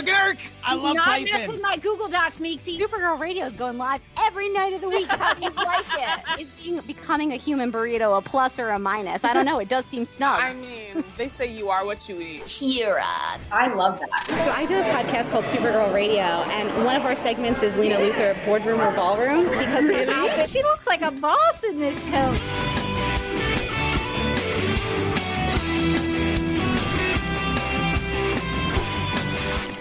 McGurk! I love not typing. Not mess with my Google Docs, Meeksy. Supergirl Radio is going live every night of the week. How do you like it? Is becoming a human burrito a plus or a minus? I don't know. It does seem snug. I mean, they say you are what you eat. Cheer up. I love that. So I do a podcast called Supergirl Radio, and one of our segments is Lena Luther, boardroom or ballroom, because of her outfit. She looks like a boss in this coat.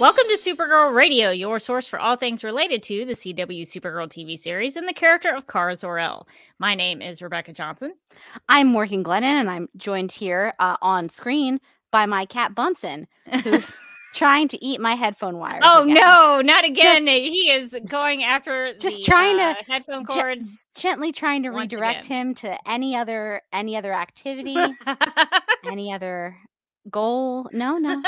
Welcome to Supergirl Radio, your source for all things related to the CW Supergirl TV series and the character of Kara Zor-El. My name is Rebecca Johnson. I'm Morgan Glennon, and I'm joined here on screen by my cat Bunsen, who's trying to eat my headphone wires. Oh, again. No, not again. He is going after just the trying to, headphone cords. Gently trying to redirect him to any other activity, any other goal. No.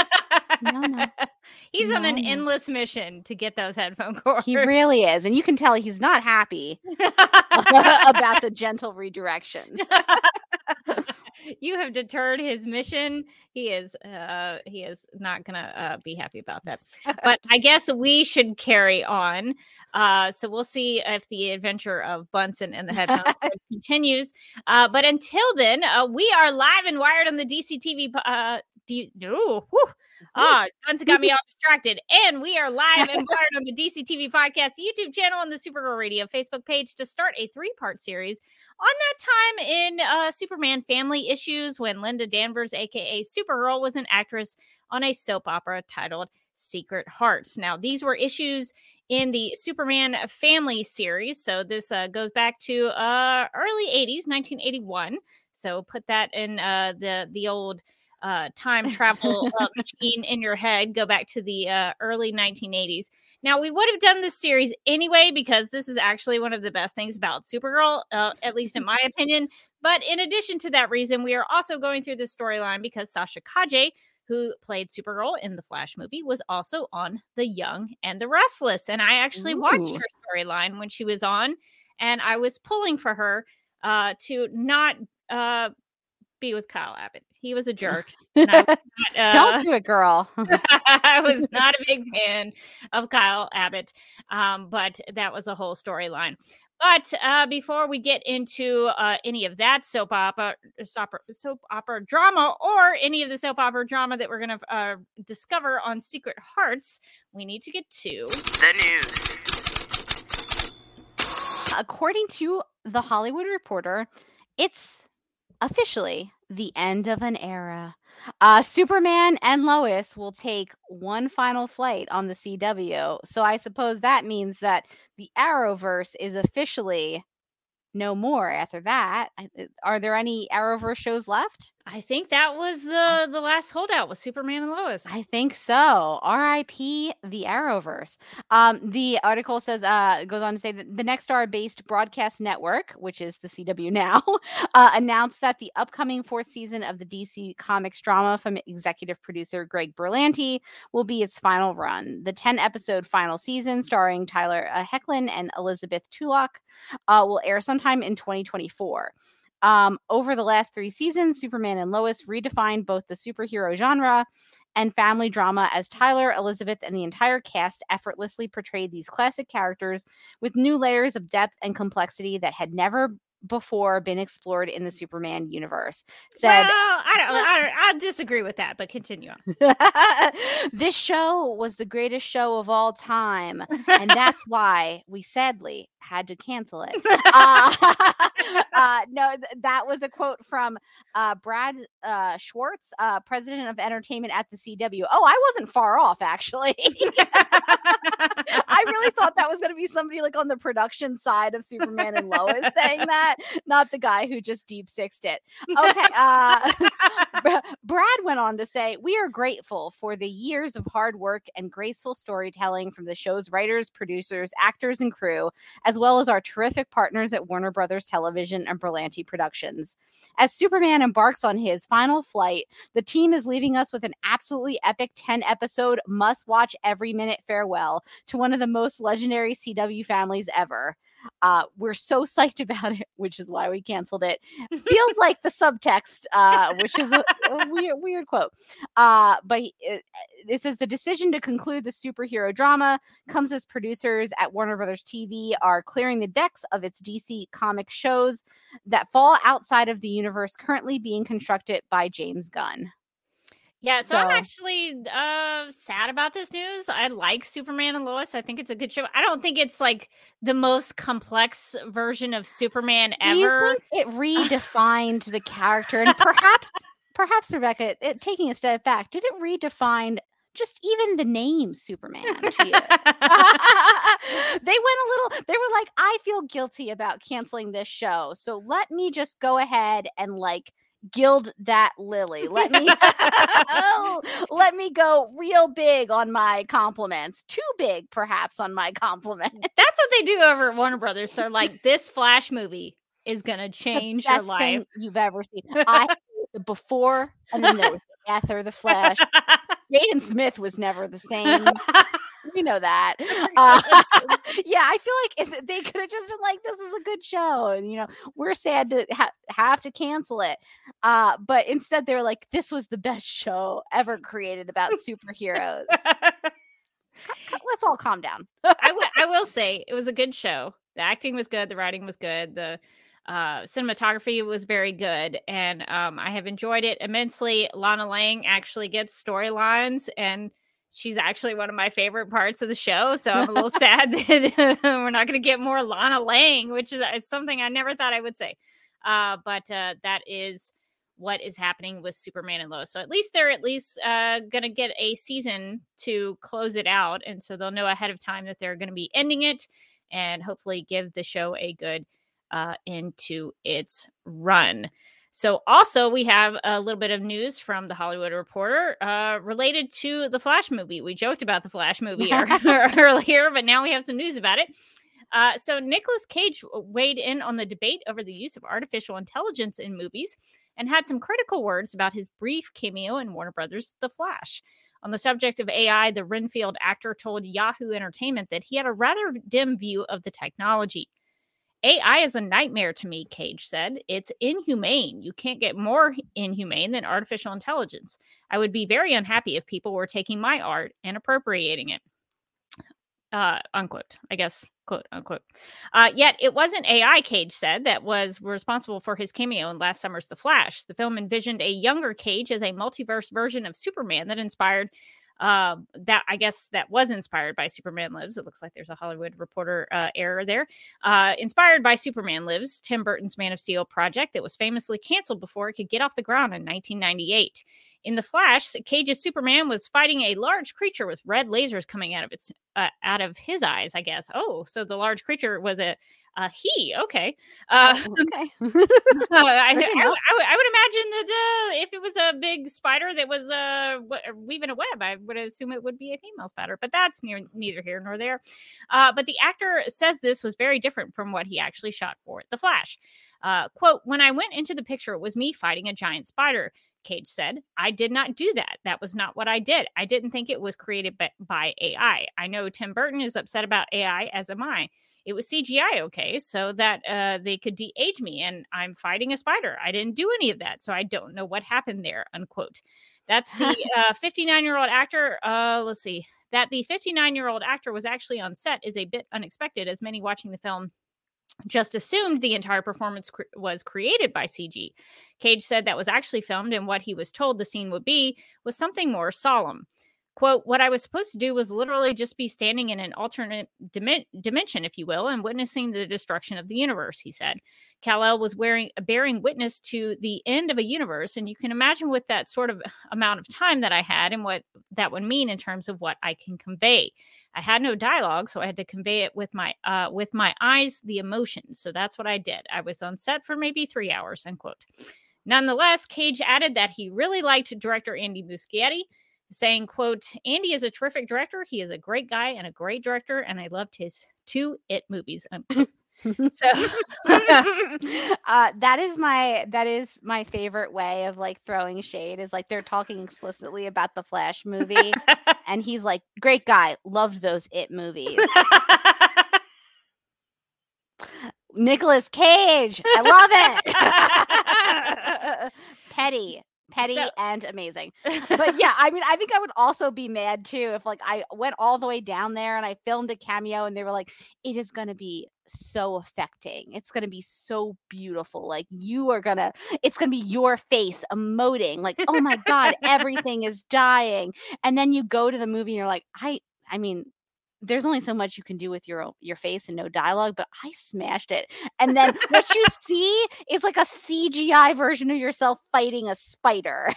He's on an endless mission to get those headphone cords. He really is. And you can tell he's not happy about the gentle redirections. You have deterred his mission. He is not going to be happy about that. But I guess we should carry on. So we'll see if the adventure of Bunsen and the headphones continues. But until then, we are live and wired on the DC TV. Bunsen got me all distracted. And we are live and wired on the DC TV podcast, YouTube channel, and the Supergirl Radio Facebook page to start a 3-part series on that time in Superman Family issues when Linda Danvers, a.k.a. Supergirl, was an actress on a soap opera titled Secret Hearts. Now, these were issues in the Superman Family series. So this goes back to early 80s, 1981. So put that in the old time travel machine in your head. Go back to the early 1980s. Now, we would have done this series anyway because this is actually one of the best things about Supergirl, at least in my opinion. But in addition to that reason, we are also going through this storyline because Sasha Calle, who played Supergirl in the Flash movie, was also on The Young and the Restless. And I actually watched her storyline when she was on, and I was pulling for her to not be with Kyle Abbott. He was a jerk. And I was not, don't do it, girl. I was not a big fan of Kyle Abbott, but that was a whole storyline. But before we get into any of that soap opera drama or any of the soap opera drama that we're going to discover on Secret Hearts, we need to get to the news. According to The Hollywood Reporter, it's officially the end of an era. Superman and Lois will take one final flight on the CW. So I suppose that means that the Arrowverse is officially no more after that. Are there any Arrowverse shows left? I think that was the last holdout was Superman and Lois. I think so. R.I.P. the Arrowverse. The article says, goes on to say that the Nexstar-based broadcast network, which is the CW now, announced that the upcoming 4th season of the DC Comics drama from executive producer Greg Berlanti will be its final run. The 10-episode final season, starring Tyler Hoechlin and Elizabeth Tulloch, will air sometime in 2024. Over the last 3 seasons, Superman and Lois redefined both the superhero genre and family drama as Tyler, Elizabeth, and the entire cast effortlessly portrayed these classic characters with new layers of depth and complexity that had never before been explored in the Superman universe. I disagree with that, but continue on. This show was the greatest show of all time, and that's why we sadly had to cancel it. That was a quote from Brad Schwartz, president of entertainment at the CW. Oh, I wasn't far off, actually. I really thought that was going to be somebody like on the production side of Superman and Lois saying that, not the guy who just deep-sixed it. Okay. Brad went on to say, "We are grateful for the years of hard work and graceful storytelling from the show's writers, producers, actors, and crew, as well as our terrific partners at Warner Brothers Television and Berlanti Productions. As Superman embarks on his final flight, the team is leaving us with an absolutely epic 10-episode must-watch every-minute farewell to one of the most legendary CW families ever. We're so psyched about it, which is why we canceled it. Feels like the subtext, which is a weird quote. But it says the decision to conclude the superhero drama comes as producers at Warner Brothers TV are clearing the decks of its DC comic shows that fall outside of the universe currently being constructed by James Gunn. Yeah, so I'm actually sad about this news. I like Superman and Lois. I think it's a good show. I don't think it's like the most complex version of Superman ever. You think it redefined the character, and perhaps Rebecca, taking a step back, did it redefine just even the name Superman to you? They were like, I feel guilty about canceling this show, so let me just go ahead and like gild that lily. Let me let me go real big on my compliments. Too big, perhaps, on my compliments. That's what they do over at Warner Brothers. They're like, this Flash movie is gonna change your life. Thing you've ever seen. I the before and then there was the after the Flash. Jaden Smith was never the same. We know that. Yeah, I feel like they could have just been like, this is a good show. And, you know, we're sad to have to cancel it. But instead, they were like, this was the best show ever created about superheroes. Let's all calm down. I will say it was a good show. The acting was good. The writing was good. The cinematography was very good. And I have enjoyed it immensely. Lana Lang actually gets storylines, and she's actually one of my favorite parts of the show, so I'm a little sad that we're not going to get more Lana Lang, which is something I never thought I would say. But that is what is happening with Superman and Lois. So at least they're going to get a season to close it out, and so they'll know ahead of time that they're going to be ending it and hopefully give the show a good end to its run. So also we have a little bit of news from the Hollywood Reporter related to the Flash movie. We joked about the Flash movie earlier, but now we have some news about it. So Nicolas Cage weighed in on the debate over the use of artificial intelligence in movies and had some critical words about his brief cameo in Warner Brothers' The Flash. On the subject of AI, the Renfield actor told Yahoo Entertainment that he had a rather dim view of the technology. AI is a nightmare to me, Cage said. It's inhumane. You can't get more inhumane than artificial intelligence. I would be very unhappy if people were taking my art and appropriating it. Unquote, I guess, quote, unquote. Yet it wasn't AI, Cage said, that was responsible for his cameo in last summer's The Flash. The film envisioned a younger Cage as a multiverse version of Superman that inspired... that was inspired by Superman Lives. It looks like there's a Hollywood Reporter error there. Inspired by Superman Lives, Tim Burton's Man of Steel project that was famously canceled before it could get off the ground in 1998. In The Flash, Cage's Superman was fighting a large creature with red lasers coming out of his eyes, I guess. Oh, so the large creature was he. Okay. Okay. I would imagine that if it was a big spider that was weaving a web, I would assume it would be a female spider, but that's neither here nor there. But the actor says this was very different from what he actually shot for The Flash. Quote, when I went into the picture, it was me fighting a giant spider. Cage said, I did not do that. That was not what I did. I didn't think it was created by AI. I know Tim Burton is upset about AI, as am I. It was CGI, okay, so that they could de-age me, and I'm fighting a spider. I didn't do any of that, so I don't know what happened there, unquote. That's the 59-year-old actor. Let's see. That the 59-year-old actor was actually on set is a bit unexpected, as many watching the film just assumed the entire performance was created by CG. Cage said that was actually filmed, and what he was told the scene would be was something more solemn. Quote, what I was supposed to do was literally just be standing in an alternate dimension, if you will, and witnessing the destruction of the universe, he said. Kal-El was bearing witness to the end of a universe, and you can imagine with that sort of amount of time that I had and what that would mean in terms of what I can convey. I had no dialogue, so I had to convey it with my eyes, the emotions. So that's what I did. I was on set for maybe 3 hours, unquote. Nonetheless, Cage added that he really liked director Andy Muschietti, saying, quote, Andy is a terrific director. He is a great guy and a great director, and I loved his two It movies. So that is my favorite way of like throwing shade is like they're talking explicitly about the Flash movie and he's like, great guy, loved those It movies. Nicolas Cage, I love it. Petty and amazing. But yeah, I mean, I think I would also be mad too if like I went all the way down there and I filmed a cameo and they were like, it is going to be so affecting. It's going to be so beautiful. Like it's going to be your face emoting like, oh my God, everything is dying. And then you go to the movie and you're like, I mean, there's only so much you can do with your face and no dialogue, but I smashed it. And then what you see is like a CGI version of yourself fighting a spider.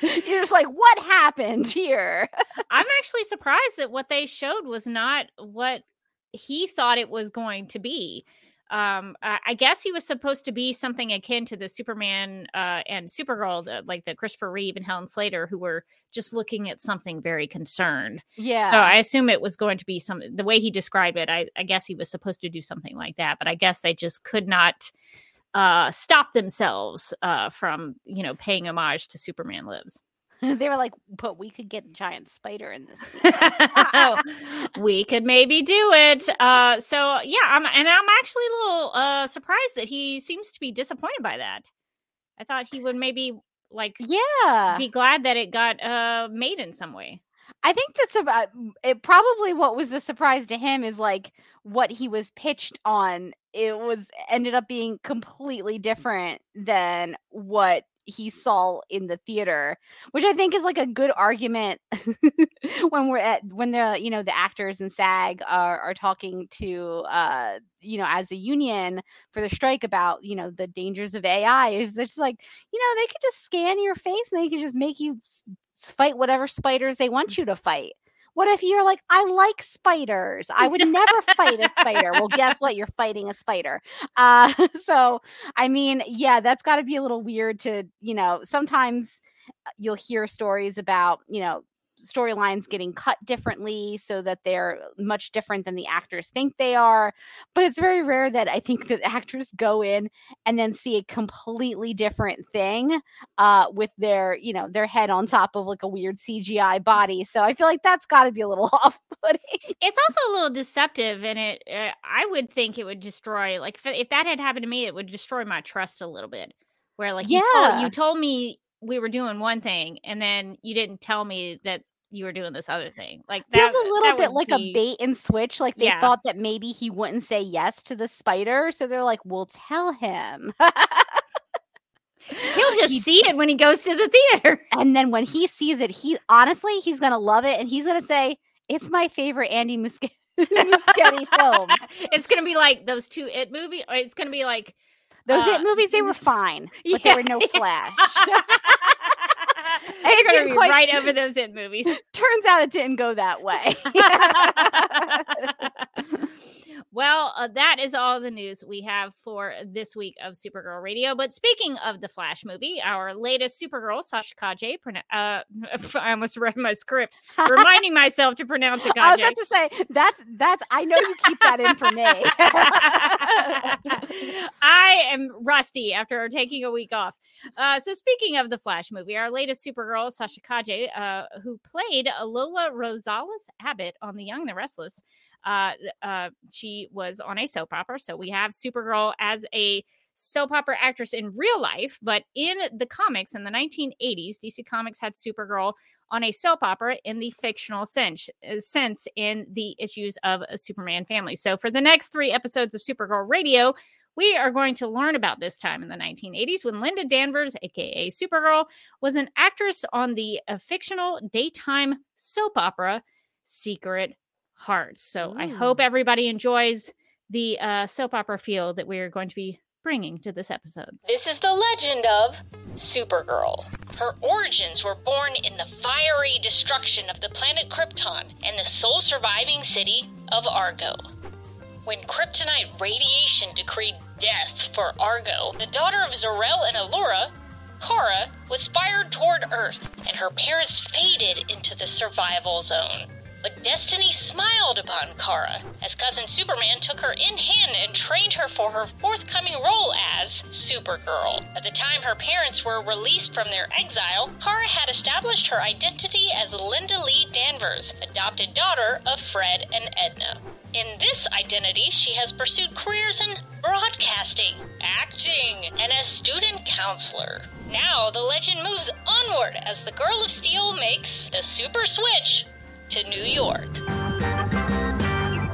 You're just like, what happened here? I'm actually surprised that what they showed was not what he thought it was going to be. I guess he was supposed to be something akin to the Superman and Supergirl, like the Christopher Reeve and Helen Slater, who were just looking at something very concerned. Yeah. So I assume it was going to be the way he described it. I guess he was supposed to do something like that, but I guess they just could not stop themselves from, paying homage to Superman Lives. They were like, but we could get a giant spider in this. We could maybe do it. So yeah, I'm actually a little surprised that he seems to be disappointed by that. I thought he would maybe be glad that it got made in some way. I think that's about it. Probably what was the surprise to him is like what he was pitched on. It ended up being completely different than what he saw in the theater, which I think is like a good argument when the the actors and SAG are talking to as a union for the strike about the dangers of AI. Is just like they could just scan your face and they could just make you fight whatever spiders they want you to fight. What if you're like, I like spiders. I would never fight a spider. Well, guess what? You're fighting a spider. So, I mean, yeah, that's got to be a little weird to, sometimes you'll hear stories about, storylines getting cut differently so that they're much different than the actors think they are. But it's very rare that I think that actors go in and then see a completely different thing with their, their head on top of like a weird CGI body. So I feel like that's got to be a little off-putting. It's also a little deceptive, and it I would think it would destroy, like if that had happened to me, it would destroy my trust a little bit. Where like you told me we were doing one thing and then you didn't tell me that you were doing this other thing. Like that's a little bit like a bait and switch. Like they thought that maybe he wouldn't say yes to the spider. So they're like, we'll tell him. He'll just see it when he goes to the theater. And then when he sees it, he's going to love it. And he's going to say, it's my favorite Andy Muschietti film. It's going to be like those two It movies. It's going to be like those It movies. They were fine, but there were no Flash. You're going to be right over those It movies. Turns out it didn't go that way. Well, that is all the news we have for this week of Supergirl Radio. But speaking of the Flash movie, our latest Supergirl, Sasha Calle, I almost read my script, reminding myself to pronounce it Calle. I was about to say, that's. I know you keep that in for me. I am rusty after taking a week off. So speaking of the Flash movie, our latest Supergirl, Sasha Calle, who played Alola Rosales Abbott on The Young and the Restless, she was on a soap opera. So we have Supergirl as a soap opera actress in real life, but in the comics in the 1980s, DC Comics had Supergirl on a soap opera in the fictional sense in the issues of a Superman Family. So for the next 3 episodes of Supergirl Radio, we are going to learn about this time in the 1980s when Linda Danvers, aka Supergirl, was an actress on the fictional daytime soap opera Secret Hearts. So I hope everybody enjoys the soap opera feel that we are going to be bringing to this episode. This is the legend of Supergirl. Her origins were born in the fiery destruction of the planet Krypton and the sole surviving city of Argo. When kryptonite radiation decreed death for Argo, the daughter of Zor-El and Allura, Kara, was fired toward Earth, and her parents faded into the survival zone. But destiny smiled upon Kara as Cousin Superman took her in hand and trained her for her forthcoming role as Supergirl. By the time her parents were released from their exile, Kara had established her identity as Linda Lee Danvers, adopted daughter of Fred and Edna. In this identity, she has pursued careers in broadcasting, acting, and as student counselor. Now the legend moves onward as the Girl of Steel makes the super switch to New York.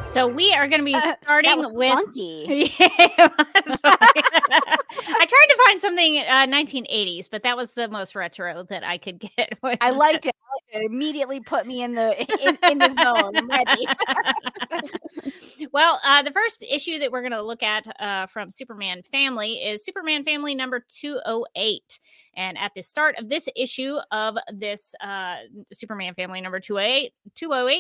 So we are going to be starting with... Funky. Yeah, I tried to find something 1980s, but that was the most retro that I could get. I liked it. It immediately put me in the zone. I'm ready. Well, the first issue that we're going to look at from Superman Family is Superman Family number 208. And at the start of this issue of this Superman Family number 208,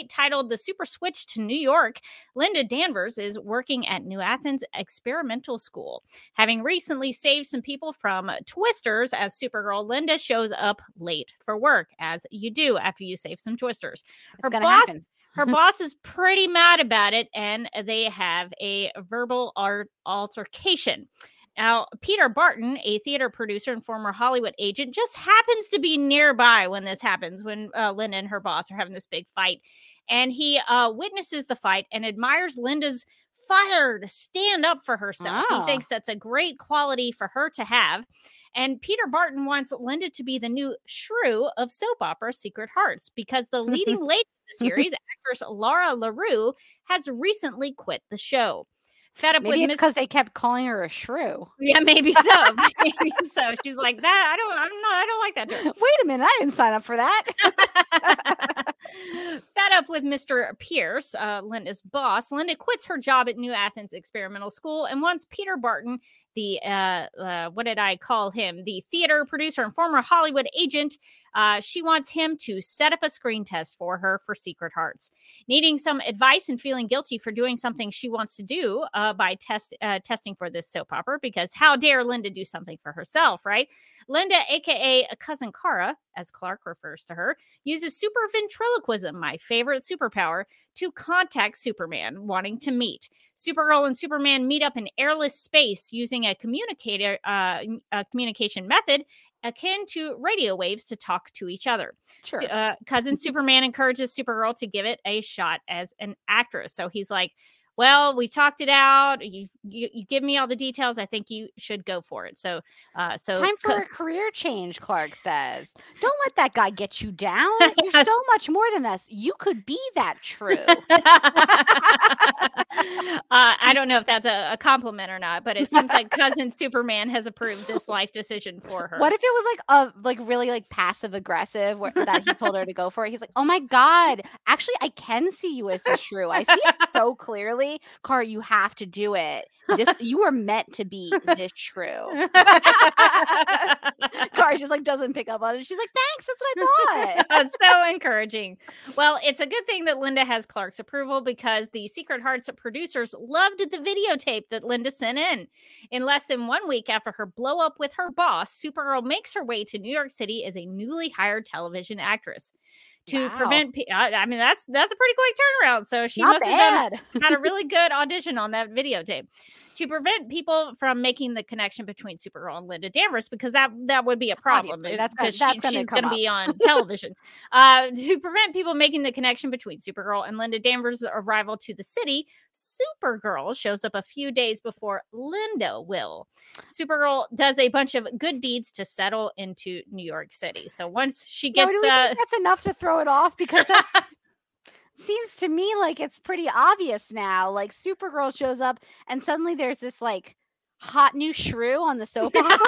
titled The Super Switch to New York, Linda Danvers is working at New Athens Experimental School. Having recently saved some people from twisters as Supergirl, Linda shows up late for work, as you do after you save some twisters. Her boss is pretty mad about it, and they have a verbal altercation. Now, Peter Barton, a theater producer and former Hollywood agent, just happens to be nearby when this happens, when Linda and her boss are having this big fight. And he witnesses the fight and admires Linda's fire to stand up for herself. Oh. He thinks that's a great quality for her to have. And Peter Barton wants Linda to be the new shrew of soap opera Secret Hearts, because the leading lady of the series, actress Lara LaRue, has recently quit the show. Fed up maybe with because they kept calling her a shrew. Yeah, maybe so. Maybe so. She's like, that. I don't like that term. Wait a minute, I didn't sign up for that. Fed up with Mr. Pierce, Linda's boss, Linda quits her job at New Athens Experimental School and wants Peter Barton, the what did I call him? The theater producer and former Hollywood agent. She wants him to set up a screen test for her for Secret Hearts. Needing some advice and feeling guilty for doing something she wants to do by testing for this soap opera, because how dare Linda do something for herself, right? Linda, aka Cousin Kara, as Clark refers to her, uses super ventriloquism, my favorite superpower, to contact Superman, wanting to meet. Supergirl and Superman meet up in airless space using a communication method akin to radio waves to talk to each other. Sure. Cousin Superman encourages Supergirl to give it a shot as an actress. So he's like, well, we talked it out. You give me all the details. I think you should go for it. So time for a career change, Clark says. Don't let that guy get you down. You're yes. so much more than us. You could be that true. I don't know if that's a compliment or not, but it seems like Cousin Superman has approved this life decision for her. What if it was really passive aggressive that he told her to go for it? He's like, oh my God, actually, I can see you as the shrew. I see it so clearly. Kara, you have to do it. You were meant to be this shrew. Kara just doesn't pick up on it. She's like, thanks, that's what I thought. So encouraging. Well, it's a good thing that Linda has Clark's approval, because the Secret Hearts producers loved the videotape that Linda sent in. In less than 1 week after her blow up with her boss, Supergirl makes her way to New York City as a newly hired television actress. To wow. prevent, I mean, that's a pretty quick turnaround. So she must have had a really good audition on that videotape. To prevent people from making the connection between Supergirl and Linda Danvers, because that would be a problem. Obviously, she's going to be on television. To prevent people making the connection between Supergirl and Linda Danvers' arrival to the city, Supergirl shows up a few days before Linda will. Supergirl does a bunch of good deeds to settle into New York City. So once she gets... do we think that's enough to throw it off? Because that's... seems to me like it's pretty obvious now. Like, Supergirl shows up and suddenly there's this hot new shrew on the soap opera.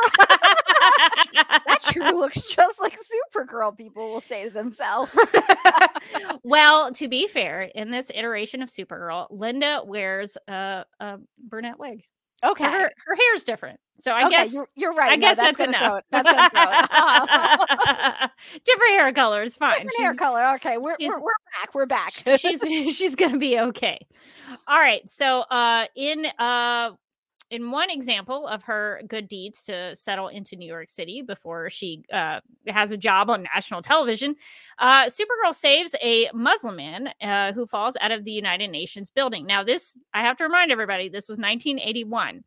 That shrew looks just like Supergirl, people will say to themselves. Well, to be fair, in this iteration of Supergirl, Linda wears a brunette wig. Okay. So her hair is different. So I guess you're right. I guess that's enough. Different hair color is fine. Different hair color. Okay. We're back. She's going to be okay. All right. So in in one example of her good deeds to settle into New York City before she has a job on national television, Supergirl saves a Muslim man who falls out of the United Nations building. Now, this, I have to remind everybody, this was 1981.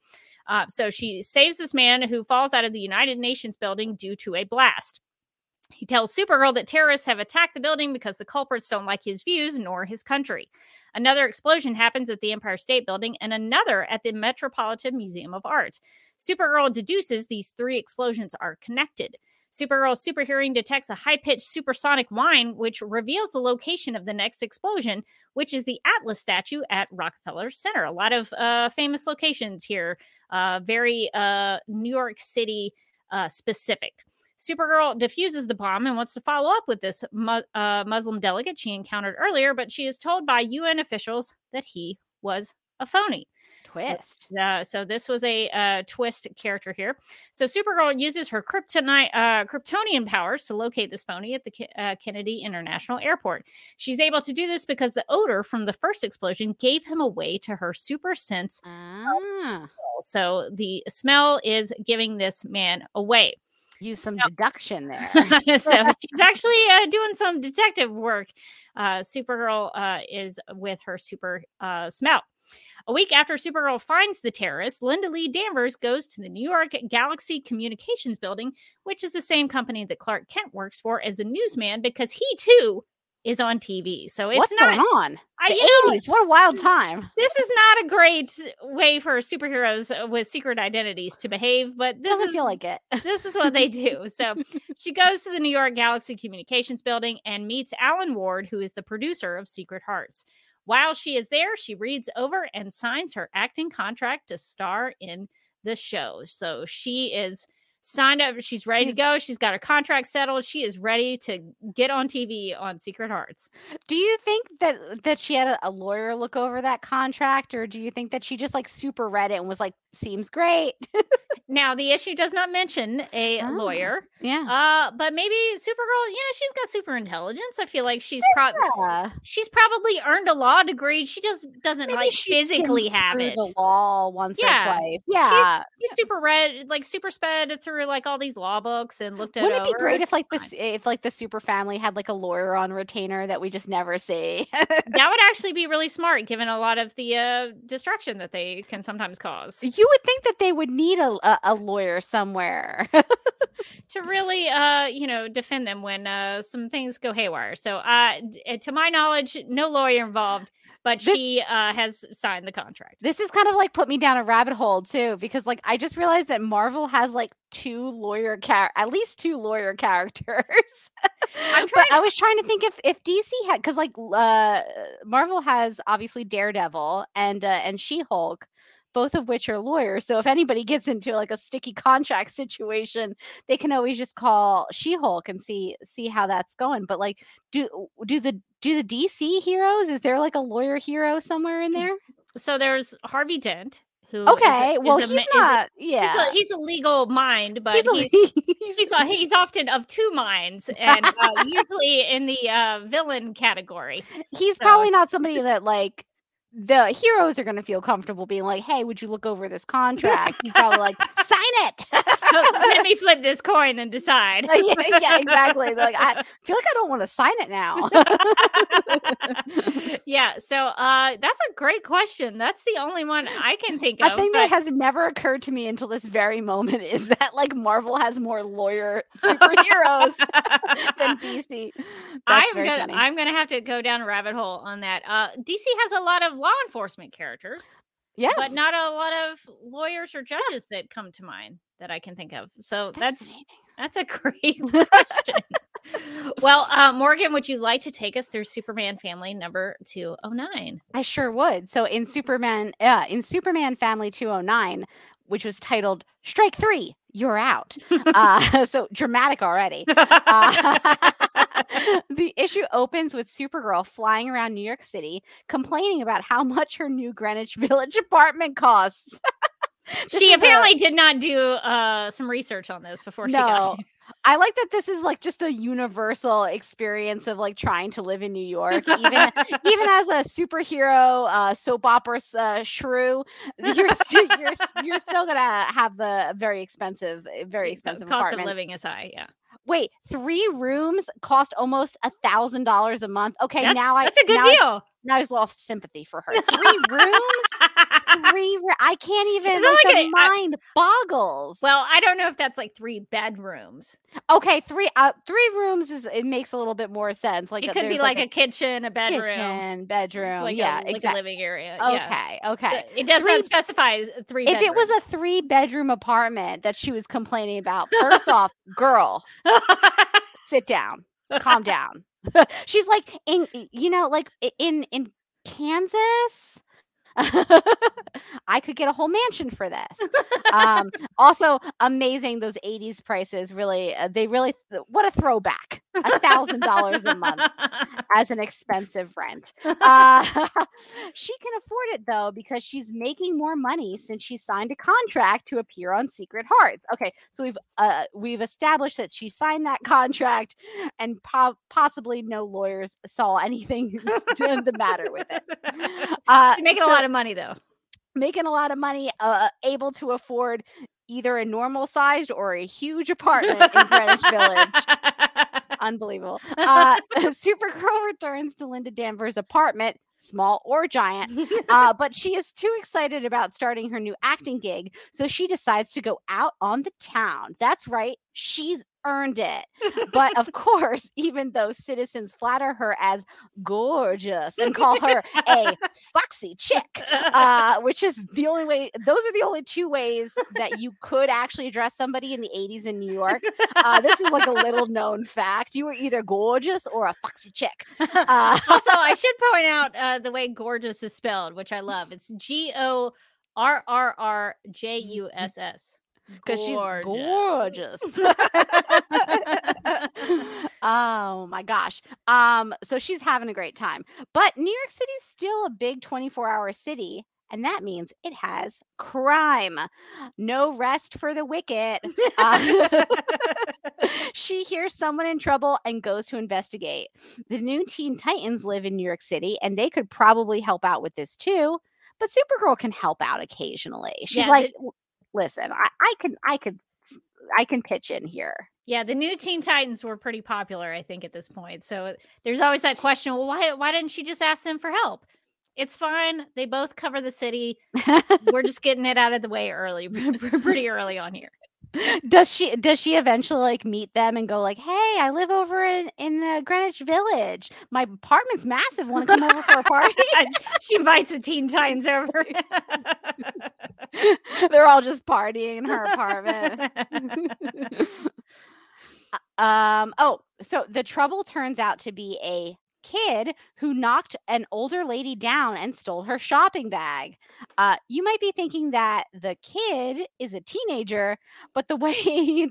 So she saves this man who falls out of the United Nations building due to a blast. He tells Supergirl that terrorists have attacked the building because the culprits don't like his views nor his country. Another explosion happens at the Empire State Building and another at the Metropolitan Museum of Art. Supergirl deduces these three explosions are connected. Supergirl's super hearing detects a high-pitched supersonic whine, which reveals the location of the next explosion, which is the Atlas statue at Rockefeller Center. A lot of famous locations here, very New York City specific. Supergirl defuses the bomb and wants to follow up with this Muslim delegate she encountered earlier, but she is told by UN officials that he was a phony. Twist. So this was a twist character here. So Supergirl uses her Kryptonian powers to locate this phony at the Kennedy International Airport. She's able to do this because the odor from the first explosion gave him away to her super sense. Ah. So the smell is giving this man away. Use some deduction there. So she's actually doing some detective work. Supergirl is with her super smell. A week after Supergirl finds the terrorist, Linda Lee Danvers goes to the New York Galaxy Communications Building, which is the same company that Clark Kent works for as a newsman, because he too is on TV. So it's What's going on? The 80s. What a wild time. This is not a great way for superheroes with secret identities to behave, but this doesn't feel like it. This is what they do. So she goes to the New York Galaxy Communications Building and meets Alan Ward, who is the producer of Secret Hearts. While she is there, she reads over and signs her acting contract to star in the show. So she is signed up. She's ready to go. She's got her contract settled. She is ready to get on TV on Secret Hearts. Do you think that she had a lawyer look over that contract, or do you think that she just like super read it and was like, seems great? Now, the issue does not mention a lawyer. Yeah. But maybe Supergirl, she's got super intelligence. I feel like she's probably earned a law degree. She just doesn't physically have it. The law once or twice. Yeah. She super read, super sped through all these law books and looked at it. Wouldn't it be great if the super family had a lawyer on retainer that we just never see? That would actually be really smart, given a lot of the destruction that they can sometimes cause. You would think that they would need a lawyer somewhere to really, defend them when some things go haywire. So to my knowledge, no lawyer involved, but she has signed the contract. This is kind of put me down a rabbit hole too, because I just realized that Marvel has at least two lawyer characters. I was trying to think if DC had, because Marvel has obviously Daredevil and She-Hulk, both of which are lawyers. So if anybody gets into a sticky contract situation, they can always just call She-Hulk and see how that's going. But do the DC heroes, is there a lawyer hero somewhere in there? So there's Harvey Dent, who he's a legal mind, but he's often of two minds, and usually in the villain category. He's probably not somebody that the heroes are going to feel comfortable being hey, would you look over this contract? He's probably sign it. Let me flip this coin and decide. Yeah, exactly. I feel I don't want to sign it now. Yeah. So that's a great question. That's the only one I can think of. I think that has never occurred to me until this very moment, is that Marvel has more lawyer superheroes than DC. I'm going to have to go down a rabbit hole on that. DC has a lot of law enforcement characters, yes, but not a lot of lawyers or judges that come to mind that I can think of. So that's a great question. Well, Morgan, would you like to take us through Superman Family number 209? I sure would. So in Superman Family 209, which was titled "Strike Three, You're Out," so dramatic already. The issue opens with Supergirl flying around New York City, complaining about how much her new Greenwich Village apartment costs. She apparently did not do some research on this before she got here. I like that this is like just a universal experience of like trying to live in New York, even even as a superhero soap opera shrew. You're still gonna have the very expensive cost apartment. Of living is high, yeah. Wait, 3 rooms cost almost $1,000 a month. Okay, that's a good deal. Now I just lost sympathy for her. 3 rooms. I can't even. Like mind boggles. Well, I don't know if that's like 3 bedrooms. Okay, 3 rooms it makes a little bit more sense. Like it could be like a kitchen, a bedroom, like yeah, exactly. Like a living area. Okay, yeah. Okay. So it doesn't specify 3. If bedrooms. It was a 3-bedroom apartment that she was complaining about, first off, girl, sit down, calm down. She's like in Kansas. I could get a whole mansion for this. Also amazing, those 80s prices really what a throwback. $1,000 a month as an expensive rent. She can afford it though because she's making more money since she signed a contract to appear on Secret Hearts. Okay, so we've established that she signed that contract, and possibly no lawyers saw anything the matter with it. She's making a lot of money though. Making a lot of money, able to afford either a normal sized or a huge apartment in Greenwich Village. Unbelievable. Supergirl returns to Linda Danvers' apartment, small or giant, but she is too excited about starting her new acting gig, so she decides to go out on the town. That's right, she's earned it. But of course, even though citizens flatter her as gorgeous and call her a foxy chick, which is the only way, those are the only 2 ways that you could actually address somebody in the 80s in New York. This is like a little known fact. You were either gorgeous or a foxy chick. Also, I should point out the way gorgeous is spelled, which I love. It's Gorrrjuss. Because she's gorgeous. Oh my gosh. So she's having a great time. But New York City is still a big 24-hour city, and that means it has crime. No rest for the wicked. She hears someone in trouble and goes to investigate. The new Teen Titans live in New York City, and they could probably help out with this too. But Supergirl can help out occasionally. She's listen, I can pitch in here. Yeah, the new Teen Titans were pretty popular, I think, at this point. So there's always that question, well, why didn't she just ask them for help? It's fine. They both cover the city. We're just getting it out of the way pretty early on here. Does she eventually like meet them and go like, hey, I live over in the Greenwich Village. My apartment's massive. Want to come over for a party? She invites the Teen Titans over. They're all just partying in her apartment. So the trouble turns out to be a kid who knocked an older lady down and stole her shopping bag. You might be thinking that the kid is a teenager, but the way he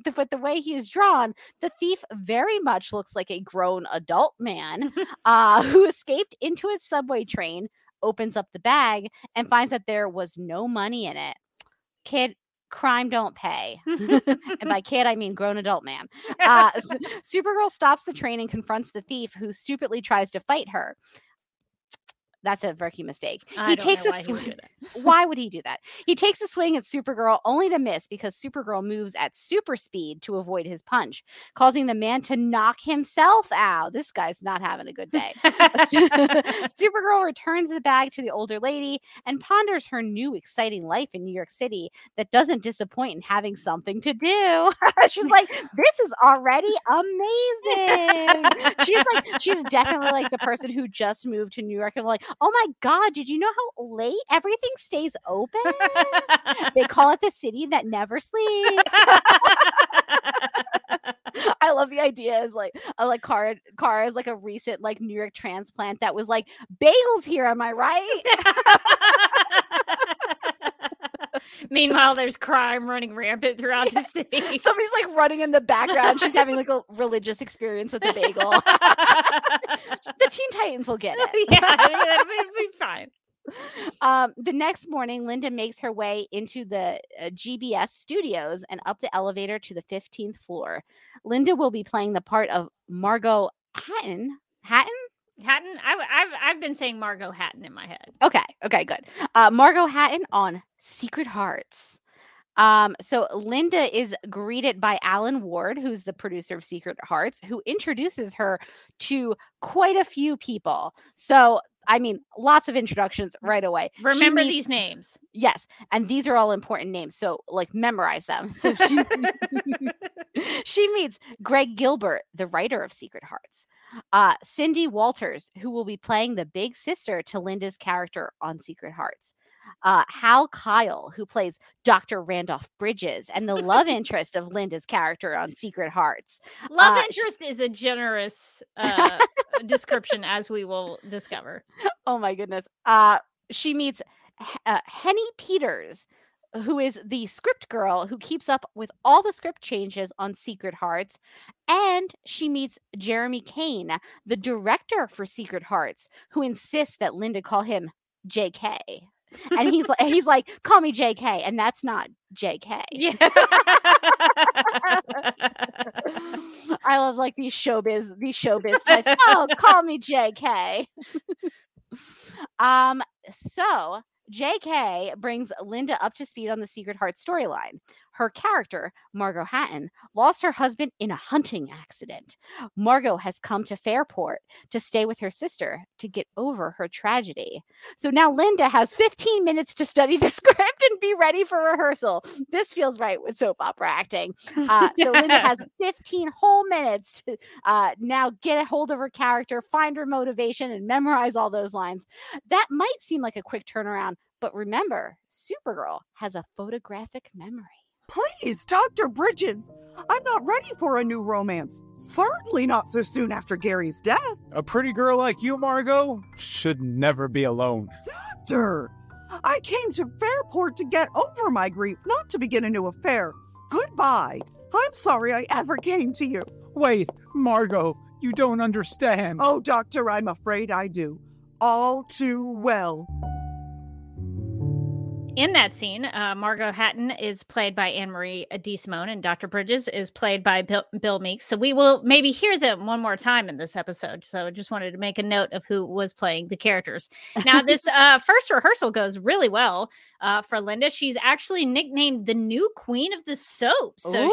is drawn, the thief very much looks like a grown adult man who escaped into a subway train, opens up the bag, and finds that there was no money in it. Kid, crime don't pay. And by kid, I mean grown adult man. Supergirl stops the train and confronts the thief, who stupidly tries to fight her. That's a rookie mistake. He takes a swing. Why would he do that? He takes a swing at Supergirl only to miss because Supergirl moves at super speed to avoid his punch, causing the man to knock himself out. This guy's not having a good day. Supergirl returns the bag to the older lady and ponders her new exciting life in New York City that doesn't disappoint in having something to do. She's like, this is already amazing. She's definitely like the person who just moved to New York and like, oh my God, did you know how late everything stays open? They call it the city that never sleeps. I love the idea as like a like car is like a recent like New York transplant that was like, bagels here, am I right? Meanwhile, there's crime running rampant throughout the city. Somebody's like running in the background. She's having like a religious experience with a bagel. The Teen Titans will get it. Yeah, that'll be fine. The next morning, Linda makes her way into the GBS studios and up the elevator to the 15th floor. Linda will be playing the part of Margo Hatton. Hatton? I've been saying Margo Hatton in my head. Okay, good. Margo Hatton on Secret Hearts. So Linda is greeted by Alan Ward, who's the producer of Secret Hearts, who introduces her to quite a few people. So, I mean, lots of introductions right away. Remember these names. Yes. And these are all important names. So, like, memorize them. So she meets Greg Gilbert, the writer of Secret Hearts. Cindy Walters, who will be playing the big sister to Linda's character on Secret Hearts. Hal Kyle, who plays Dr. Randolph Bridges and the love interest of Linda's character on Secret Hearts. Love interest is a generous description, as we will discover. Oh my goodness. She meets Henny Peters, who is the script girl who keeps up with all the script changes on Secret Hearts. And she meets Jeremy Kane, the director for Secret Hearts, who insists that Linda call him JK. And he's like, call me JK, and that's not JK. Yeah. I love like these showbiz types. Oh, call me JK. So JK brings Linda up to speed on the Secret Hearts storyline. Her character, Margo Hatton, lost her husband in a hunting accident. Margo has come to Fairport to stay with her sister to get over her tragedy. So now Linda has 15 minutes to study the script and be ready for rehearsal. This feels right with soap opera acting. So Linda has 15 whole minutes to now get a hold of her character, find her motivation, and memorize all those lines. That might seem like a quick turnaround, but remember, Supergirl has a photographic memory. Please, Dr. Bridges, I'm not ready for a new romance. Certainly not so soon after Gary's death. A pretty girl like you, Margo, should never be alone. Doctor, I came to Fairport to get over my grief, not to begin a new affair. Goodbye. I'm sorry I ever came to you. Wait, Margo, you don't understand. Oh, Doctor, I'm afraid I do. All too well. In that scene, Margo Hatton is played by Anne-Marie DeSimone, and Dr. Bridges is played by Bill Meeks. So we will maybe hear them one more time in this episode. So I just wanted to make a note of who was playing the characters. Now, this first rehearsal goes really well for Linda. She's actually nicknamed the new queen of the soap. So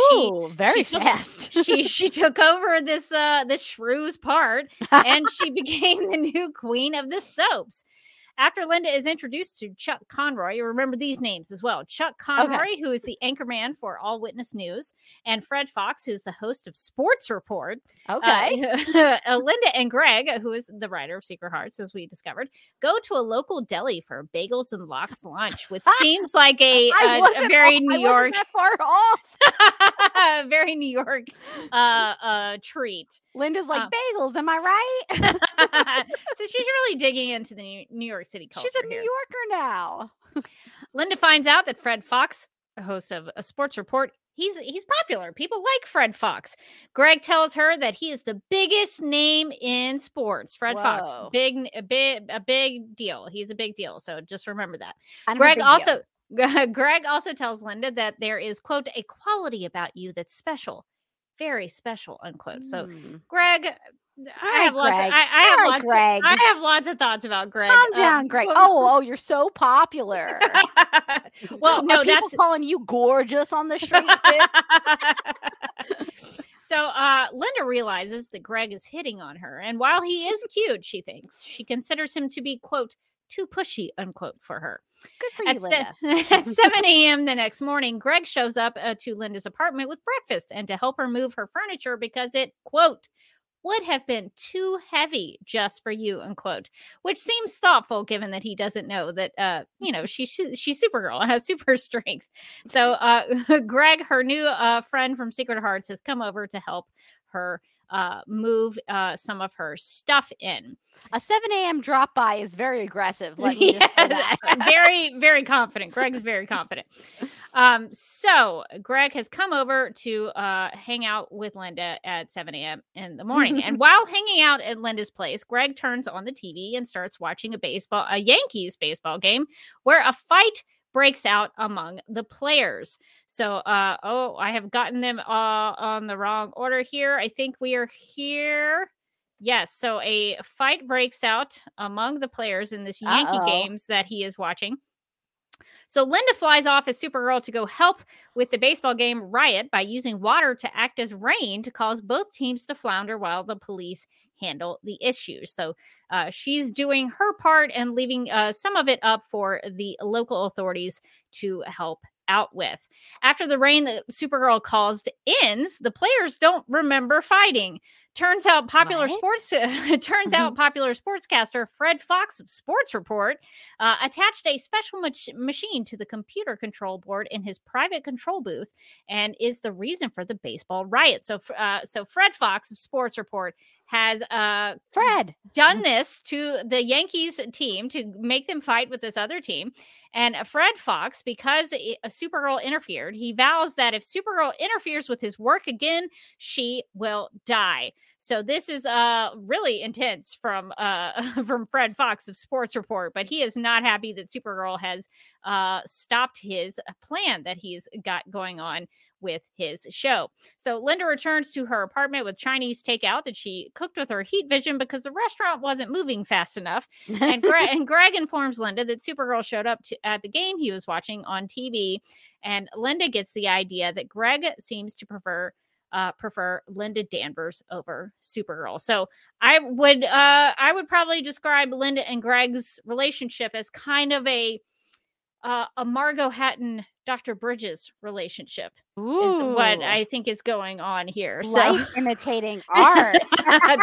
she took over this this shrews part, and she became the new queen of the soaps. After Linda is introduced to Chuck Conroy, you remember these names as well. Chuck Conroy, who is the anchorman for All Witness News, and Fred Fox, who's the host of Sports Report. Okay. Linda and Greg, who is the writer of Secret Hearts, as we discovered, go to a local deli for bagels and lox lunch, which seems like a very New York. I wasn't that far off. Very New York treat. Linda's like, bagels, am I right? So she's really digging into the New York City culture. She's a New Yorker now. Linda finds out that Fred Fox, a host of a Sports Report, he's popular. People like Fred Fox. Greg tells her that he is the biggest name in sports. Fred Fox, a big deal. He's a big deal. So just remember that. Greg also tells Linda that there is, quote, a quality about you that's special, very special, unquote. So Greg. I have lots of thoughts about Greg. Calm down, Greg. Oh, you're so popular. Well, no, that's calling you gorgeous on the street. So Linda realizes that Greg is hitting on her, and while he is cute, she thinks, she considers him to be, quote, too pushy, unquote, for her. Good for you, Linda. At 7 a.m. the next morning, Greg shows up to Linda's apartment with breakfast and to help her move her furniture because it, quote, would have been too heavy just for you, unquote, which seems thoughtful given that he doesn't know that, she's Supergirl and has super strength. So Greg, her new friend from Secret Hearts, has come over to help her move some of her stuff in. A 7 a.m. drop by is very aggressive. Let me just say that. very, very confident. Greg is very confident. So Greg has come over to hang out with Linda at 7 a.m. in the morning. And while hanging out at Linda's place, Greg turns on the TV and starts watching a Yankees baseball game where a fight breaks out among the players. So, I have gotten them all on the wrong order here. I think we are here. Yes. So a fight breaks out among the players in this Yankee games that he is watching. So Linda flies off as Supergirl to go help with the baseball game riot by using water to act as rain to cause both teams to flounder while the police handle the issues. So she's doing her part and leaving some of it up for the local authorities to help out with. After the rain that Supergirl caused ends, the players don't remember fighting. Turns out popular sportscaster Fred Fox of Sports Report attached a special machine to the computer control board in his private control booth and is the reason for the baseball riot. So Fred Fox of Sports Report has done this to the Yankees team to make them fight with this other team. And Fred Fox, because Supergirl interfered, he vows that if Supergirl interferes with his work again, she will die. So this is really intense from Fred Fox of Sports Report, but he is not happy that Supergirl has stopped his plan that he's got going on with his show. So Linda returns to her apartment with Chinese takeout that she cooked with her heat vision because the restaurant wasn't moving fast enough. And Greg informs Linda that Supergirl showed up at the game he was watching on TV. And Linda gets the idea that Greg seems to prefer Linda Danvers over Supergirl. So I would probably describe Linda and Greg's relationship as kind of a Margo Hatton, Dr. Bridges relationship. Ooh. Is what I think is going on here. Life imitating art. That's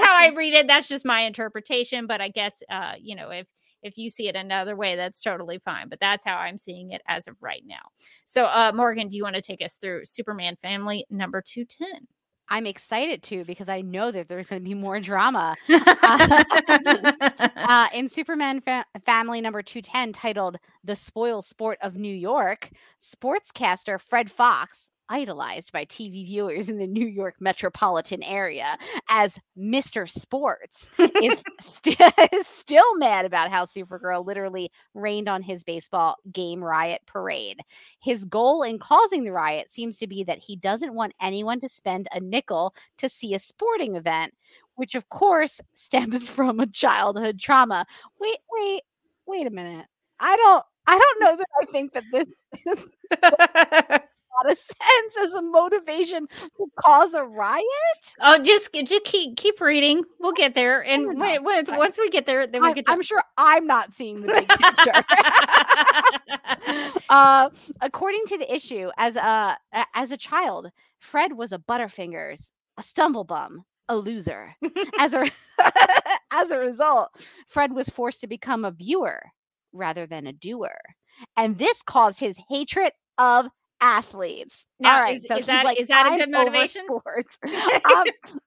how I read it. That's just my interpretation. But I guess, if you see it another way, that's totally fine. But that's how I'm seeing it as of right now. So, Morgan, do you want to take us through Superman Family number 210? I'm excited to, because I know that there's going to be more drama. In Superman Family number 210, titled The Spoil Sport of New York, sportscaster Fred Fox, idolized by TV viewers in the New York metropolitan area as Mr. Sports, is still mad about how Supergirl literally rained on his baseball game riot parade. His goal in causing the riot seems to be that he doesn't want anyone to spend a nickel to see a sporting event, which of course stems from a childhood trauma. Wait a minute. I don't know that I think that this a lot of sense as a motivation to cause a riot. Oh, just keep reading. We'll get there. And once we get there, then we'll get there. I'm sure I'm not seeing the big picture. According to the issue, as a child, Fred was a Butterfingers, a Stumblebum, a loser. As a result, Fred was forced to become a viewer rather than a doer. And this caused his hatred of athletes. Now, all right, is that a good motivation?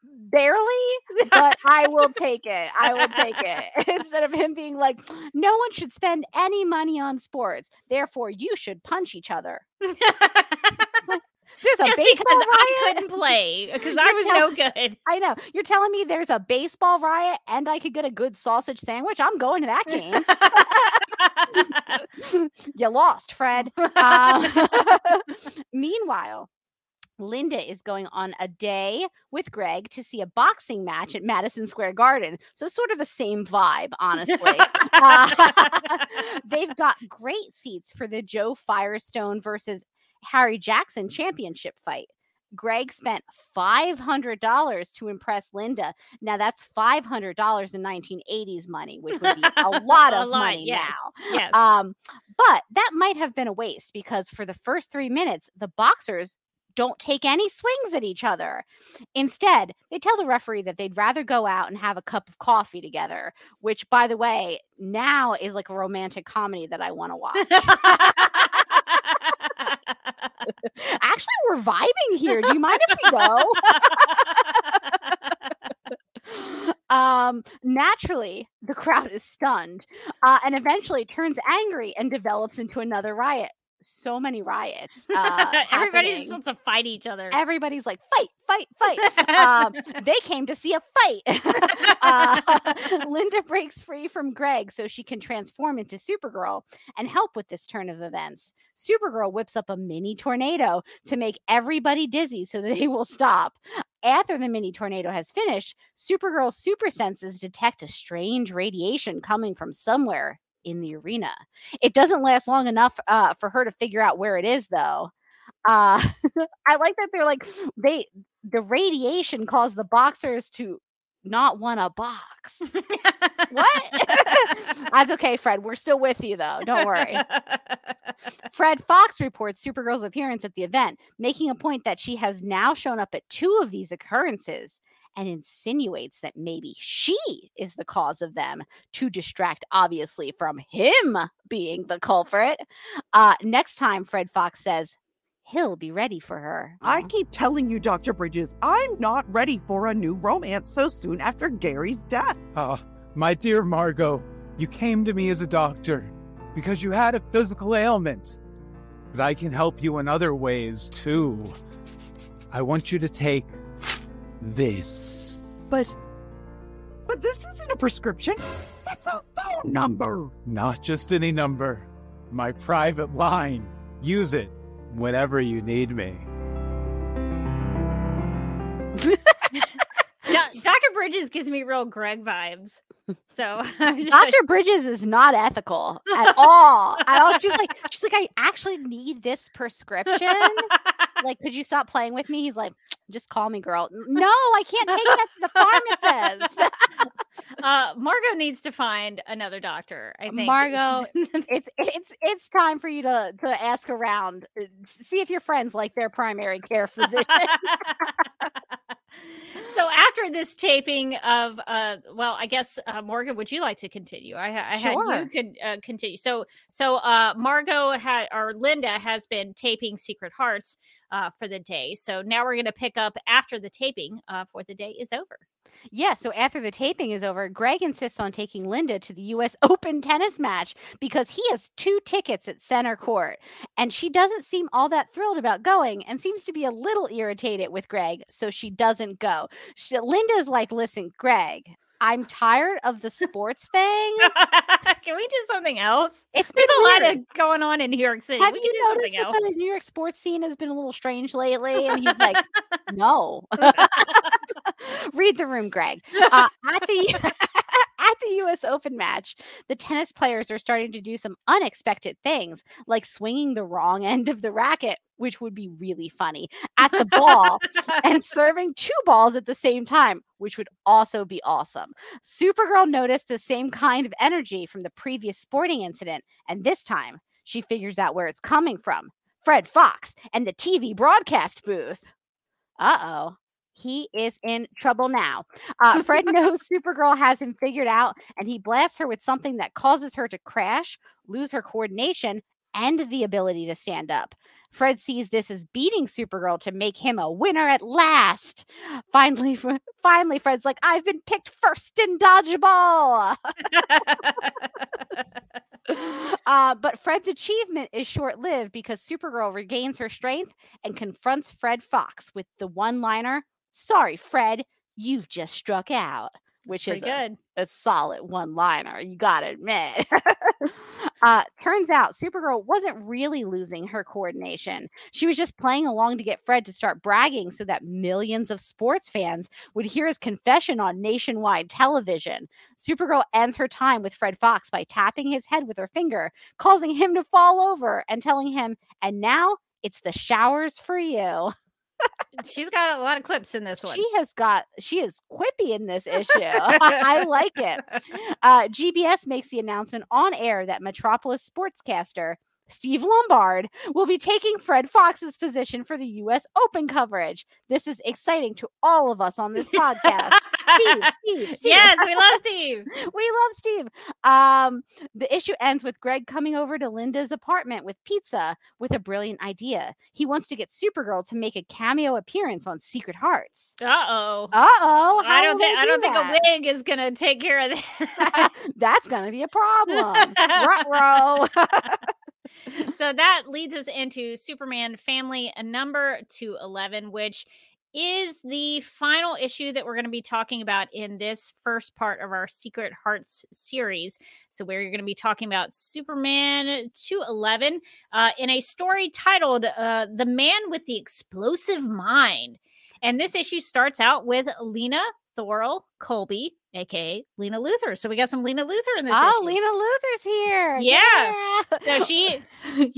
Barely, but I will take it. Instead of him being like, no one should spend any money on sports, therefore you should punch each other. There's a just because riot? I couldn't play because I was no good. I know. You're telling me there's a baseball riot and I could get a good sausage sandwich? I'm going to that game. You lost, Fred. Meanwhile, Linda is going on a day with Greg to see a boxing match at Madison Square Garden. So sort of the same vibe, honestly. They've got great seats for the Joe Firestone versus Harry Jackson championship fight. Greg spent $500 to impress Linda. Now that's $500 in 1980s money, which would be a lot of money now. Yes. But that might have been a waste because for the first 3 minutes, the boxers don't take any swings at each other. Instead, they tell the referee that they'd rather go out and have a cup of coffee together, which, by the way, now is like a romantic comedy that I want to watch. Actually, we're vibing here. Do you mind if we go? Naturally, the The crowd is stunned and eventually turns angry and develops into another riot. So many riots. Everybody just wants to fight each other. Everybody's like, fight, fight, fight. They came to see a fight. Linda breaks free from Greg so she can transform into Supergirl and help with this turn of events. Supergirl whips up a mini tornado to make everybody dizzy so that they will stop. After the mini tornado has finished, Supergirl's super senses detect a strange radiation coming from somewhere in the arena. It doesn't last long enough for her to figure out where it is, though. I like that they're like, the radiation caused the boxers to not want a box. What? That's okay, Fred. We're still with you, though. Don't worry. Fred Fox reports Supergirl's appearance at the event, making a point that she has now shown up at two of these occurrences, and insinuates that maybe she is the cause of them, to distract, obviously, from him being the culprit. Next time, Fred Fox says, he'll be ready for her. I keep telling you, Dr. Bridges, I'm not ready for a new romance so soon after Gary's death. Oh, my dear Margo, you came to me as a doctor because you had a physical ailment. But I can help you in other ways, too. I want you to take this. But this isn't a prescription. That's a phone number. Not just any number. My private line. Use it whenever you need me. Dr. Bridges gives me real Greg vibes. So Dr. Bridges is not ethical at all. At all. She's like, I actually need this prescription. Like, could you stop playing with me? He's like, just call me, girl. No, I can't take that to the pharmacist. Margo needs to find another doctor, I think. Margo, it's time for you to ask around. See if your friends like their primary care physician. So after this taping of, I guess, Morgan, would you like to continue? Sure. You could continue. So Margo or Linda has been taping Secret Hearts for the day. So now we're going to pick up after the taping for the day is over. Yeah, so after the taping is over, Greg insists on taking Linda to the U.S. Open tennis match because he has 2 tickets at center court, and she doesn't seem all that thrilled about going and seems to be a little irritated with Greg, so she doesn't go. Linda's like, listen, Greg, I'm tired of the sports thing. Can we do something else? There's a lot of going on in New York City. Have you noticed that the New York sports scene has been a little strange lately? And he's like, no. Read the room, Greg. At the U.S. Open match, the tennis players are starting to do some unexpected things, like swinging the wrong end of the racket, which would be really funny, at the ball and serving 2 balls at the same time, which would also be awesome. Supergirl noticed the same kind of energy from the previous sporting incident, and this time she figures out where it's coming from. Fred Fox and the TV broadcast booth. Uh-oh. He is in trouble now. Fred knows Supergirl has him figured out, and he blasts her with something that causes her to crash, lose her coordination, and the ability to stand up. Fred sees this as beating Supergirl to make him a winner at last. Finally, Fred's like, I've been picked first in dodgeball. But Fred's achievement is short-lived because Supergirl regains her strength and confronts Fred Fox with the one-liner, sorry, Fred, you've just struck out. Which is good. A solid one-liner, you gotta admit. Turns out Supergirl wasn't really losing her coordination. She was just playing along to get Fred to start bragging so that millions of sports fans would hear his confession on nationwide television. Supergirl ends her time with Fred Fox by tapping his head with her finger, causing him to fall over and telling him, and now it's the showers for you. She's got a lot of clips in this one. She is quippy in this issue. I like it. GBS makes the announcement on air that Metropolis sportscaster Steve Lombard will be taking Fred Fox's position for the U.S. Open coverage. This is exciting to all of us on this podcast. Steve. Yes, we love Steve. The issue ends with Greg coming over to Linda's apartment with pizza with a brilliant idea. He wants to get Supergirl to make a cameo appearance on Secret Hearts. Uh-oh. I don't think a wig is going to take care of that. That's going to be a problem. Ruh-roh. So that leads us into Superman Family number 211, which is the final issue that we're going to be talking about in this first part of our Secret Hearts series. So where you're going to be talking about Superman 211 in a story titled The Man with the Explosive Mind. And this issue starts out with Lena Thorell Colby, aka Lena Luthor. So we got some Lena Luthor in this issue. Lena Luthor's here. Yeah. So she, go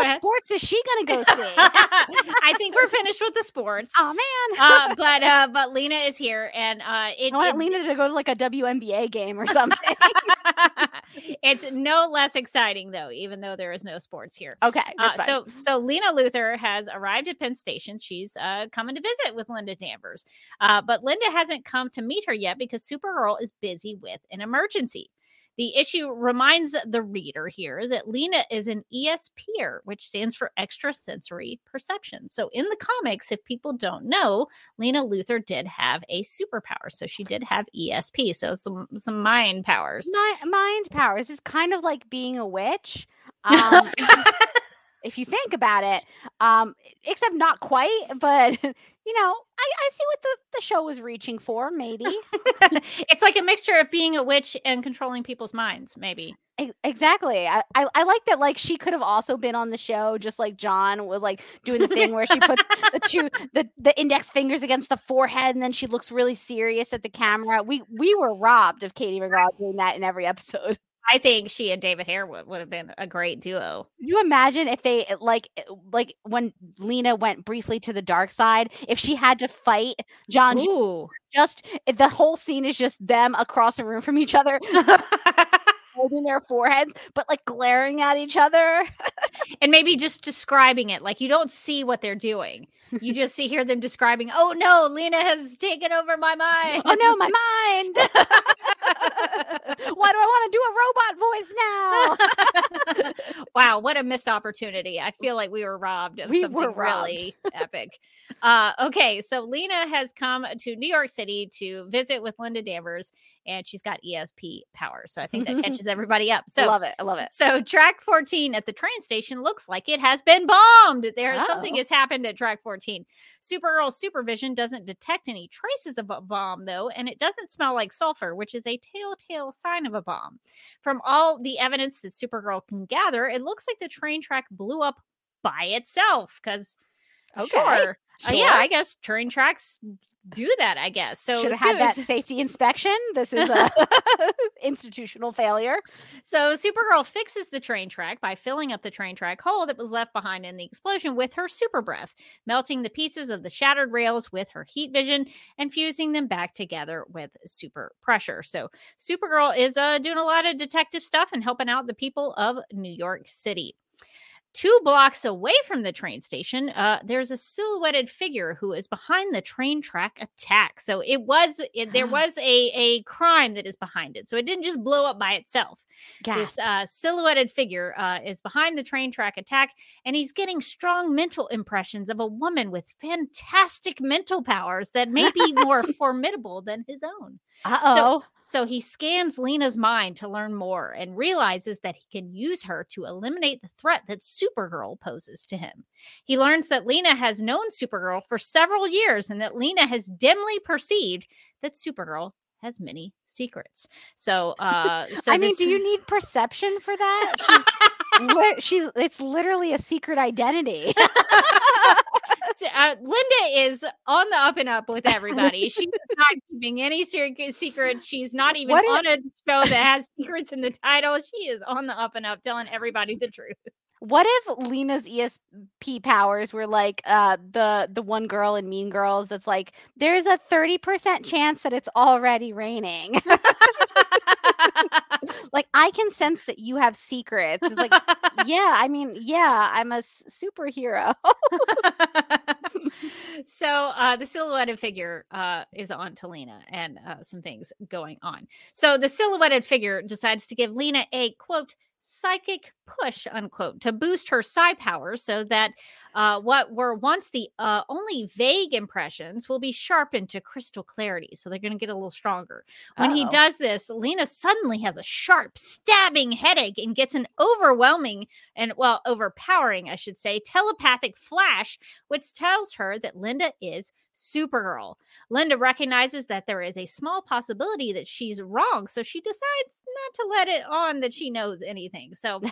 ahead. Sports is she going to go see? I think we're finished with the sports. Oh, man. But Lena is here. And I want Lena to go to like a WNBA game or something. It's no less exciting, though, even though there is no sports here. Okay. So Lena Luthor has arrived at Penn Station. She's coming to visit with Linda Danvers. But Linda hasn't come to meet her yet because Supergirl is busy with an emergency. The issue reminds the reader here that Lena is an ESPer, which stands for extrasensory perception. So in the comics, if people don't know, Lena Luthor did have a superpower. So she did have ESP. So some mind powers. Mind powers is kind of like being a witch. If you think about it, except not quite, but you know, I see what the show was reaching for, maybe. It's like a mixture of being a witch and controlling people's minds, maybe. Exactly. I like that, like, she could have also been on the show, just like John was like doing the thing where she puts the index fingers against the forehead and then she looks really serious at the camera. We were robbed of Katie McGraw doing that in every episode. I think she and David Harewood would have been a great duo. Can you imagine if they like when Lena went briefly to the dark side, if she had to fight John? Ooh. Just the whole scene is just them across the room from each other. Holding their foreheads, but like glaring at each other. And maybe just describing it. Like, you don't see what they're doing. You just hear them describing, oh no, Lena has taken over my mind. Oh no, my mind. Why do I want to do a robot voice now? Wow, what a missed opportunity. I feel like we were robbed of something really epic. Okay, so Lena has come to New York City to visit with Linda Danvers, and she's got ESP power. So I think that catches everybody up. So I love it. So track 14 at the train station looks like it has been bombed. Something has happened at track 14. Supergirl's supervision doesn't detect any traces of a bomb, though, and it doesn't smell like sulfur, which is a telltale sign of a bomb. From all the evidence that Supergirl can gather, it looks like the train track blew up by itself. Because, I guess train tracks do that, I guess. So should have had that safety inspection. This is a institutional failure. So Supergirl fixes the train track by filling up the train track hole that was left behind in the explosion with her super breath, melting the pieces of the shattered rails with her heat vision and fusing them back together with super pressure. So Supergirl is doing a lot of detective stuff and helping out the people of New York City. 2 blocks away from the train station, there's a silhouetted figure who is behind the train track attack. So there was a crime that is behind it. So it didn't just blow up by itself. Yes. This silhouetted figure is behind the train track attack, and he's getting strong mental impressions of a woman with fantastic mental powers that may be more formidable than his own. So he scans Lena's mind to learn more and realizes that he can use her to eliminate the threat that Supergirl poses to him. He learns that Lena has known Supergirl for several years and that Lena has dimly perceived that Supergirl has many secrets. So I mean, do you need perception for that? It's literally a secret identity. Linda is on the up and up with everybody. She's not keeping any secrets. She's not even on a show that has secrets in the title. She is on the up and up telling everybody the truth. What if Lena's ESP powers were like the one girl in Mean Girls that's like, there's a 30% chance that it's already raining. Like, I can sense that you have secrets. It's like, I'm a superhero. So the silhouetted figure is on to Lena, and some things going on. So the silhouetted figure decides to give Lena a, quote, psychic push, unquote, to boost her psi power so that what were once the only vague impressions will be sharpened to crystal clarity. So they're going to get a little stronger. When he does this, Lena suddenly has a sharp, stabbing headache and gets an overwhelming and, well, overpowering, I should say, telepathic flash, which tells her that Linda is Supergirl. Linda recognizes that there is a small possibility that she's wrong, so she decides not to let it on that she knows anything. So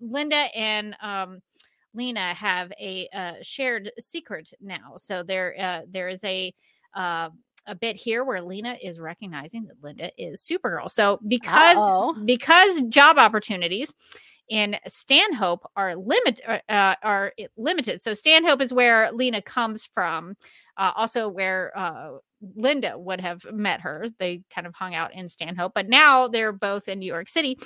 Linda and Lena have a shared secret now. So there is a bit here where Lena is recognizing that Linda is Supergirl. So because job opportunities in Stanhope are limited. So Stanhope is where Lena comes from, also where Linda would have met her. They kind of hung out in Stanhope, but now they're both in New York City.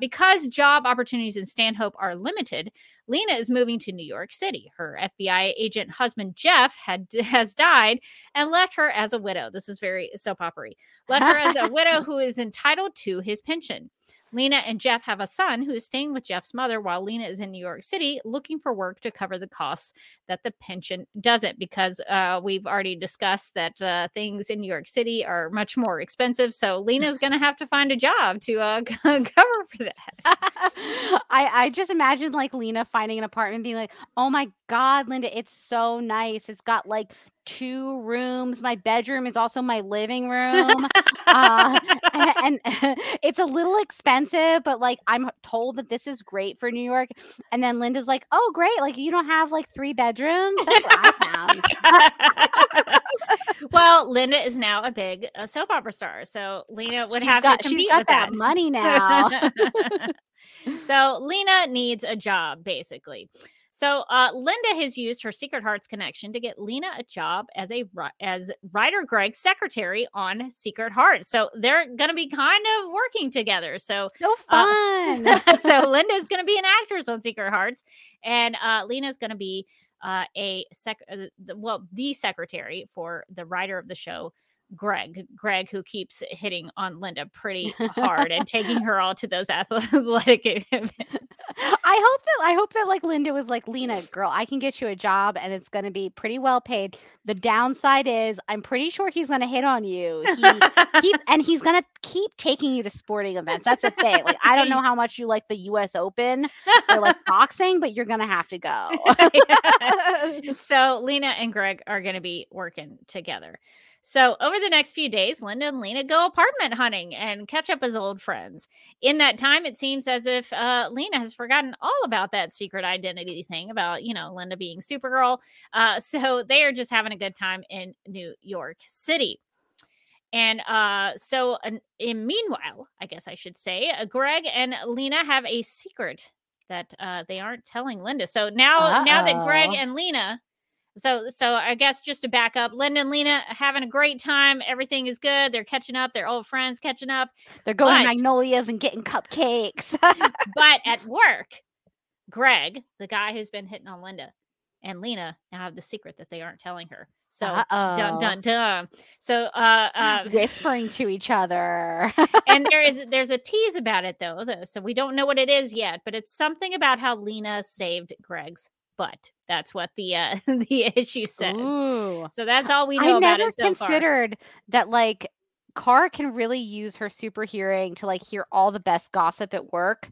Because job opportunities in Stanhope are limited, Lena is moving to New York City. Her FBI agent husband, Jeff, has died and left her as a widow. This is very soap opera-y. Left her as a widow who is entitled to his pension. Lena and Jeff have a son who is staying with Jeff's mother while Lena is in New York City looking for work to cover the costs that the pension doesn't, because we've already discussed that things in New York City are much more expensive. So Lena's going to have to find a job to cover for that. I just imagine like Lena finding an apartment being like, oh my God, Linda, it's so nice. It's got like 2 rooms. My bedroom is also my living room. and it's a little expensive, but like I'm told that this is great for New York. And then Linda's like, oh great, like you don't have like 3 bedrooms? That's what I found. Well, Linda is now a big soap opera star, so Lena would have to compete with that money now. So Lena needs a job, basically. So Linda has used her Secret Hearts connection to get Lena a job as writer Greg's secretary on Secret Hearts. So they're going to be kind of working together. So fun. So Linda's going to be an actress on Secret Hearts, and Lena's going to be the secretary for the writer of the show, Greg, who keeps hitting on Linda pretty hard and taking her all to those athletic events. I hope that like Linda was like, Lena, girl, I can get you a job and it's going to be pretty well paid. The downside is I'm pretty sure he's going to hit on you. He's going to keep taking you to sporting events. That's the thing. Like, I don't know how much you like the US Open or like boxing, but you're going to have to go. So Lena and Greg are going to be working together. So over the next few days, Linda and Lena go apartment hunting and catch up as old friends. In that time, it seems as if Lena has forgotten all about that secret identity thing about, Linda being Supergirl. So they are just having a good time in New York City. And meanwhile, I guess I should say, Greg and Lena have a secret that they aren't telling Linda. So now that Greg and Lena... So I guess just to back up, Linda and Lena having a great time. Everything is good. They're catching up. They're old friends catching up. They're going to Magnolia's and getting cupcakes. But at work, Greg, the guy who's been hitting on Linda, and Lena now have the secret that they aren't telling her. So dun dun dun. So whispering to each other. And there's a tease about it though. So we don't know what it is yet, but it's something about how Lena saved Greg's butt. That's what the issue says. Ooh. So that's all we know about it so far. I never considered that like Car can really use her super hearing to like hear all the best gossip at work,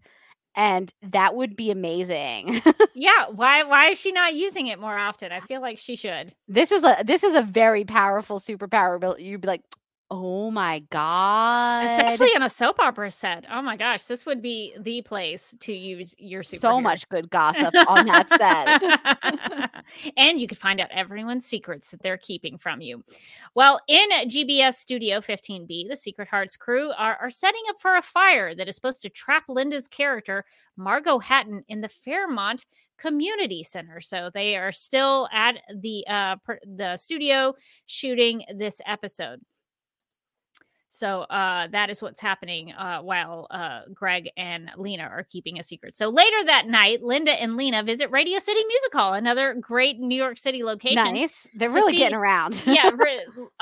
and that would be amazing. Yeah, why is she not using it more often? I feel like she should. This is a very powerful superpower. You'd be like, oh my God. Especially in a soap opera set. Oh my gosh. This would be the place to use your superhero. So much good gossip on that set. And you could find out everyone's secrets that they're keeping from you. Well, in GBS Studio 15B, the Secret Hearts crew are setting up for a fire that is supposed to trap Linda's character, Margo Hatton, in the Fairmont Community Center. So they are still at the studio shooting this episode. So that is what's happening while Greg and Lena are keeping a secret. So later that night, Linda and Lena visit Radio City Music Hall, another great New York City location. Nice. They're really getting around. Yeah.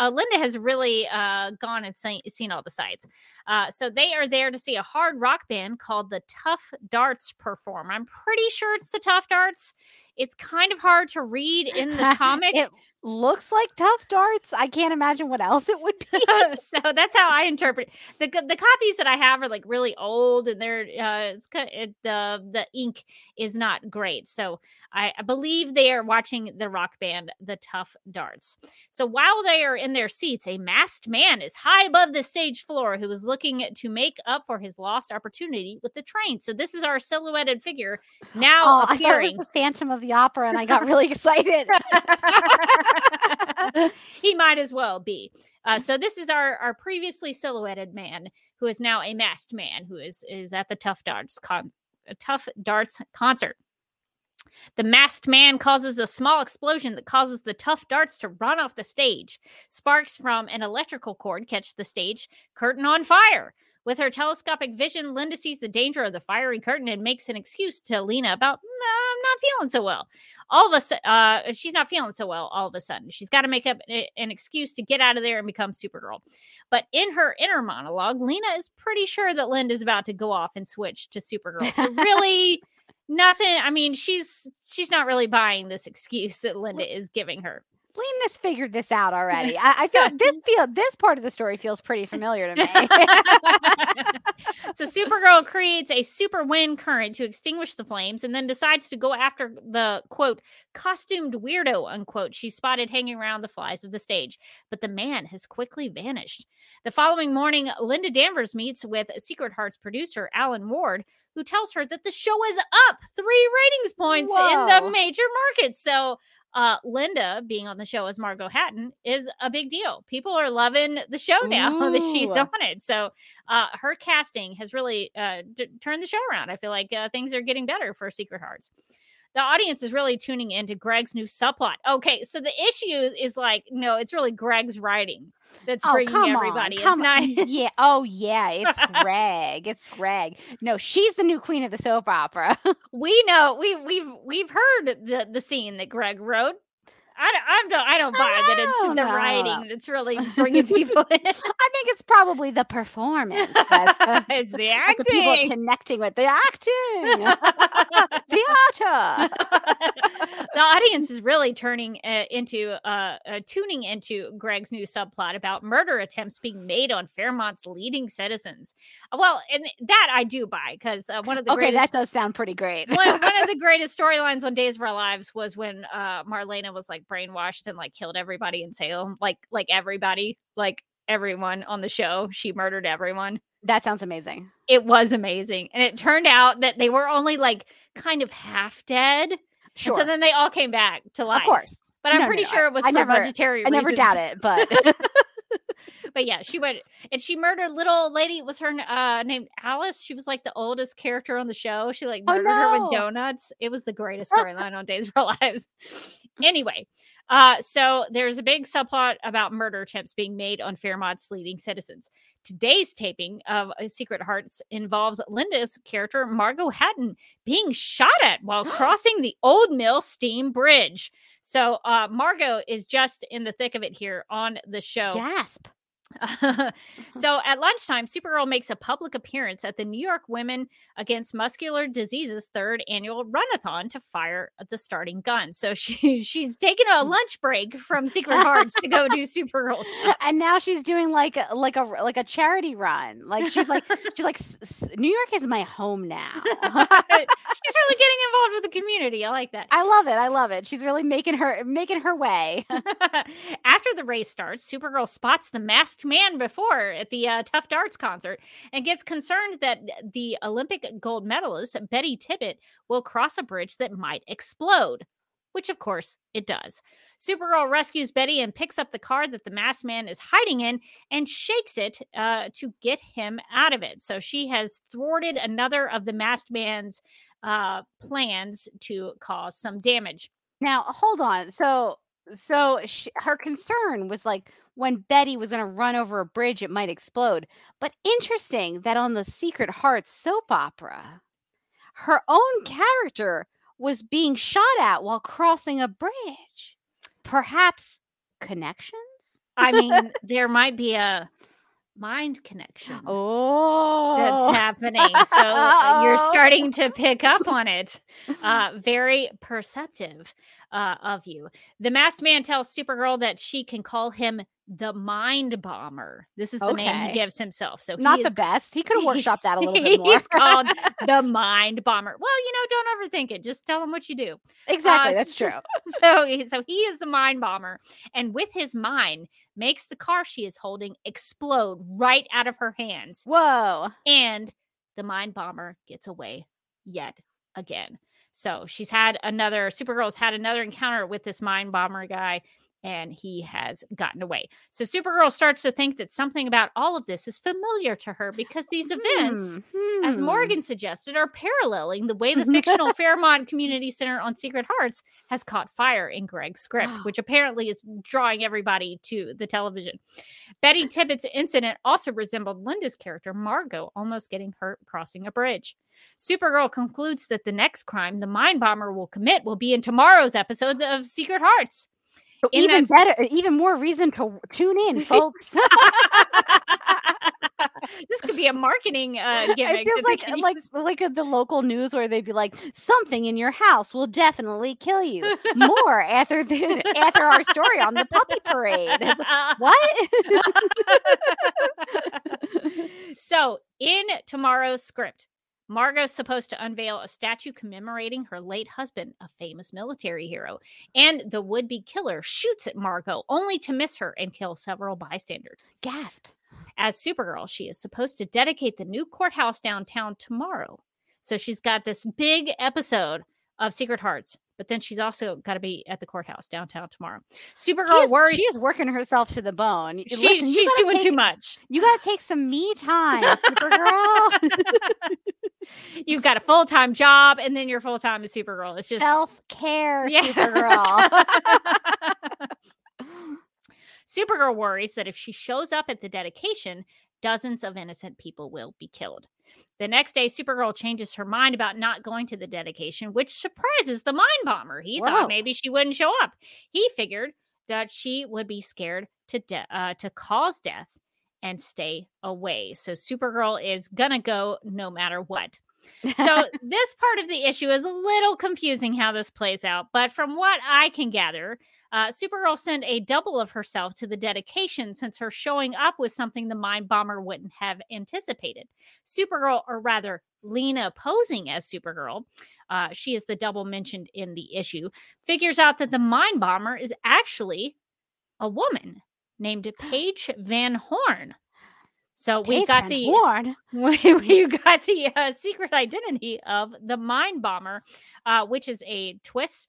Linda has really gone and seen all the sights. So they are there to see a hard rock band called the Tough Darts perform. I'm pretty sure it's the Tough Darts. It's kind of hard to read in the comic. It looks like Tough Darts. I can't imagine what else it would be. So that's how I interpret it. The copies that I have are like really old, and they're the ink is not great. So I believe they are watching the rock band, the Tough Darts. So while they are in their seats, a masked man is high above the stage floor who is looking to make up for his lost opportunity with the train. So this is our silhouetted figure now appearing. I thought it was the Phantom of the Opera, and I got really excited. He might as well be. So this is our previously silhouetted man who is now a masked man who is at the Tough Darts concert. The masked man causes a small explosion that causes the Tough Darts to run off the stage. Sparks from an electrical cord catch the stage curtain on fire. With her telescopic vision, Linda sees the danger of the fiery curtain and makes an excuse to Lena about, I'm not feeling so well. All of a sudden, she's not feeling so well all of a sudden. She's got to make up an excuse to get out of there and become Supergirl. But in her inner monologue, Lena is pretty sure that Linda's about to go off and switch to Supergirl. So really... Nothing. I mean, she's not really buying this excuse that Linda is giving her. Lena's figured this out already. I feel this part of the story feels pretty familiar to me. So Supergirl creates a super wind current to extinguish the flames and then decides to go after the, quote, costumed weirdo, unquote, she spotted hanging around the flies of the stage. But the man has quickly vanished. The following morning, Linda Danvers meets with Secret Hearts producer Alan Ward, who tells her that the show is up 3 ratings points in the major markets. So Linda being on the show as Margo Hatton is a big deal. People are loving the show now that she's on it. So her casting has really turned the show around. I feel like things are getting better for Secret Hearts. The audience is really tuning into Greg's new subplot. Okay, so the issue is like, no, it's really Greg's writing that's bringing everybody. It's not. Yeah. Oh, yeah. It's Greg. It's Greg. No, she's the new queen of the soap opera. We know. We've heard the scene that Greg wrote. I don't buy that it's the writing that's really bringing people in. I think it's probably the performance. It's the acting. The people are connecting with the acting. Theater. The audience is really tuning into Greg's new subplot about murder attempts being made on Fairmont's leading citizens. Well, and that I do buy because one of the greatest, that does sound pretty great. one of the greatest storylines on Days of Our Lives was when Marlena was like brainwashed and like killed everybody in Salem, like everyone on the show. She murdered everyone. That sounds amazing. It was amazing, and it turned out that they were only like kind of half dead. Sure. And so then they all came back to life, of course. But I'm pretty sure it was for budgetary reasons. I never doubt it, but. But yeah, she went and she murdered little old lady. Was her named Alice? She was like the oldest character on the show. She like murdered her with donuts. It was the greatest storyline on Days of Our Lives. Anyway, so there's a big subplot about murder attempts being made on Fairmont's leading citizens. Today's taping of Secret Hearts involves Linda's character, Margo Hatton, being shot at while crossing the Old Mill Steam Bridge. So Margo is just in the thick of it here on the show. Gasp. So at lunchtime, Supergirl makes a public appearance at the New York Women Against Muscular Disease's 3rd annual runathon to fire at the starting gun. So she's taking a lunch break from Secret Hearts to go do Supergirl stuff. And now she's doing like a charity run. Like she's like New York is my home now. She's really getting involved with the community. I like that. I love it. I love it. She's really making her way. After the race starts, Supergirl spots the masked man before at the Tough Darts concert and gets concerned that the Olympic gold medalist Betty Tippett will cross a bridge that might explode, which of course it does. Supergirl rescues Betty and picks up the car that the masked man is hiding in and shakes it to get him out of it. So she has thwarted another of the masked man's plans to cause some damage. Now, hold on. So her concern was like, when Betty was going to run over a bridge, it might explode. But interesting that on the Secret Hearts soap opera, her own character was being shot at while crossing a bridge. Perhaps connections? I mean, there might be a mind connection. Oh, that's happening. So you're starting to pick up on it. Very perceptive of you. The masked man tells Supergirl that she can call him the Mind Bomber. This is the name he gives himself. So not the best. He could have workshopped that a little bit more. He's called the Mind Bomber. Well, you know, don't overthink it. Just tell him what you do. Exactly. That's true. So he is the Mind Bomber, and with his mind makes the car she is holding explode right out of her hands. Whoa! And the Mind Bomber gets away yet again. So Supergirl's had another encounter with this Mind Bomber guy, and he has gotten away. So Supergirl starts to think that something about all of this is familiar to her because these events, as Morgan suggested, are paralleling the way the fictional Fairmont Community Center on Secret Hearts has caught fire in Greg's script, which apparently is drawing everybody to the television. Betty Tippett's incident also resembled Linda's character, Margo, almost getting hurt crossing a bridge. Supergirl concludes that the next crime the Mind Bomber will commit will be in tomorrow's episodes of Secret Hearts. So even better, even more reason to tune in, folks. This could be a marketing gimmick. It feels like the local news where they'd be like, something in your house will definitely kill you. More after our story on the puppy parade. What? So in tomorrow's script, Margo's supposed to unveil a statue commemorating her late husband, a famous military hero, and the would-be killer shoots at Margo only to miss her and kill several bystanders. Gasp. As Supergirl, she is supposed to dedicate the new courthouse downtown tomorrow. So she's got this big episode of Secret Hearts, but then she's also got to be at the courthouse downtown tomorrow. Supergirl worries. She is working herself to the bone. She's doing too much. You got to take some me time, Supergirl. You've got a full-time job, and then your full-time is Supergirl. It's just self-care, Supergirl. Supergirl worries that if she shows up at the dedication, dozens of innocent people will be killed. The next day, Supergirl changes her mind about not going to the dedication, which surprises the Mind Bomber. He thought maybe she wouldn't show up. He figured that she would be scared to cause death and stay away. So Supergirl is gonna go no matter what. So this part of the issue is a little confusing how this plays out, but from what I can gather, Supergirl sent a double of herself to the dedication since her showing up was something the Mind Bomber wouldn't have anticipated. Supergirl, or rather Lena posing as Supergirl, she is the double mentioned in the issue, figures out that the Mind Bomber is actually a woman named Paige Van Horn. So we got the secret identity of the Mind Bomber, which is a twist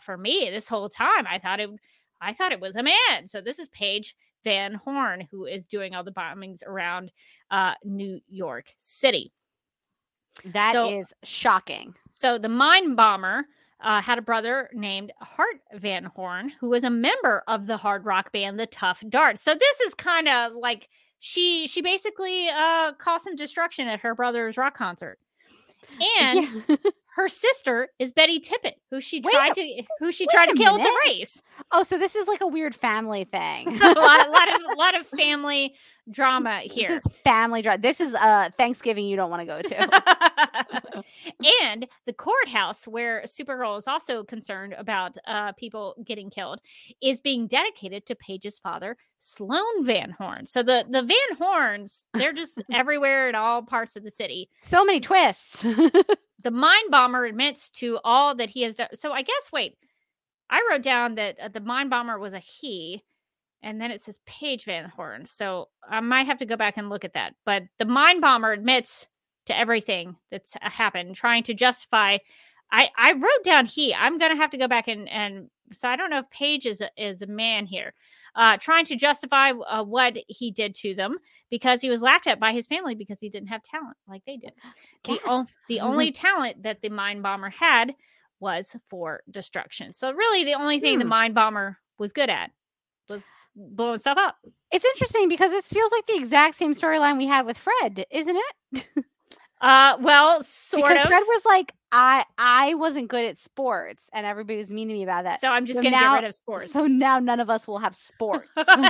for me. This whole time, I thought it was a man. So this is Paige Van Horn, who is doing all the bombings around New York City. That is shocking. So the Mind Bomber had a brother named Hart Van Horn, who was a member of the hard rock band The Tough Dart. So this is kind of like she basically caused some destruction at her brother's rock concert. And her sister is Betty Tippett, who she tried to kill at the race. Oh, so this is like a weird family thing. a lot of family drama here. This is family drama. This is Thanksgiving you don't want to go to. And the courthouse where Supergirl is also concerned about people getting killed is being dedicated to Paige's father, Sloan Van Horn. So the Van Horns, they're just everywhere in all parts of the city. So many twists. The Mind Bomber admits to all that he has done. So I guess, I wrote down that the Mind Bomber was a he, and then it says Paige Van Horn. So I might have to go back and look at that. But the Mind Bomber admits to everything that's happened, trying to justify. I wrote down he. I'm going to have to go back and so I don't know if Paige is a man here. Trying to justify what he did to them because he was laughed at by his family because he didn't have talent like they did. Yes. The only talent that the Mind Bomber had was for destruction. So really the only thing the Mind Bomber was good at was blowing stuff up. It's interesting because this feels like the exact same storyline we had with Fred, isn't it? Well, sort because of. Because Fred was like, I wasn't good at sports, and everybody was mean to me about that. So I'm just going to get rid of sports. So now none of us will have sports. And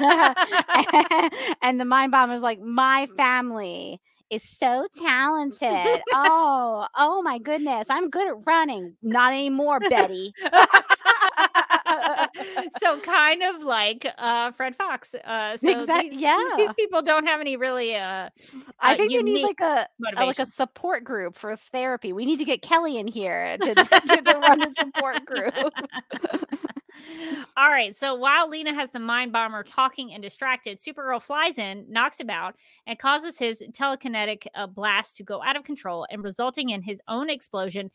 the mind bomb was like, my family is so talented. Oh my goodness. I'm good at running. Not anymore, Betty. So kind of like Fred Fox. These people don't have any really I think they need like a support group for therapy. We need to get Kelly in here to run a support group. All right. So while Lena has the mind bomber talking and distracted, Supergirl flies in, knocks him out, and causes his telekinetic blast to go out of control and resulting in his own explosion,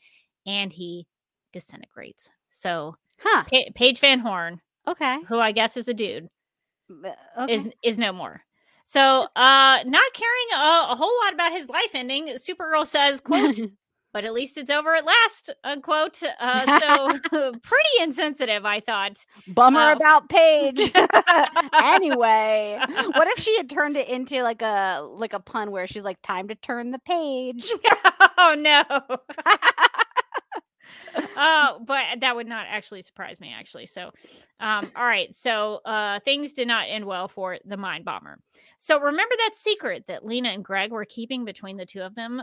and he disintegrates. So Paige Van Horn, okay, who I guess is a dude, okay, is no more. So not caring a whole lot about his life ending, Supergirl says, quote, but at least it's over at last, unquote. So pretty insensitive, I thought. Bummer about Paige. Anyway, what if she had turned it into like a pun where she's like, time to turn the page? Oh, no. But that would not actually surprise me, actually. So, all right. So things did not end well for the mind bomber. So remember that secret that Lena and Greg were keeping between the two of them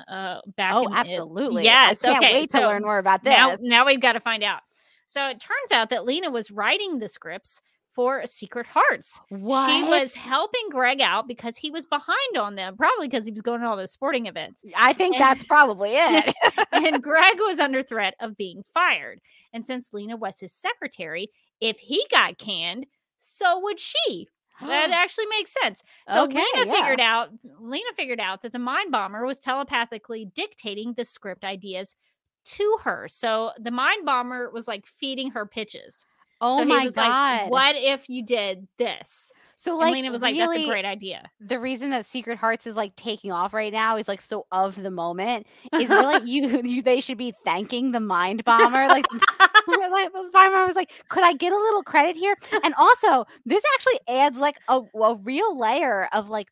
back. Oh, absolutely. Yes. I can't wait to learn more about this. Now we've got to find out. So it turns out that Lena was writing the scripts for Secret Hearts. What? She was helping Greg out because he was behind on them, probably because he was going to all those sporting events. I think that's probably it. And Greg was under threat of being fired. And since Lena was his secretary, if he got canned, so would she. That actually makes sense. So Lena figured out that the mind bomber was telepathically dictating the script ideas to her. So the mind bomber was like feeding her pitches. Oh, so my God. Like, what if you did this? So like, and Lena was like, really, that's a great idea. The reason that Secret Hearts is like taking off right now is like so of the moment is we're like, they should be thanking the mind bomber. Like, the mind bomber was like, could I get a little credit here? And also, this actually adds like a real layer of like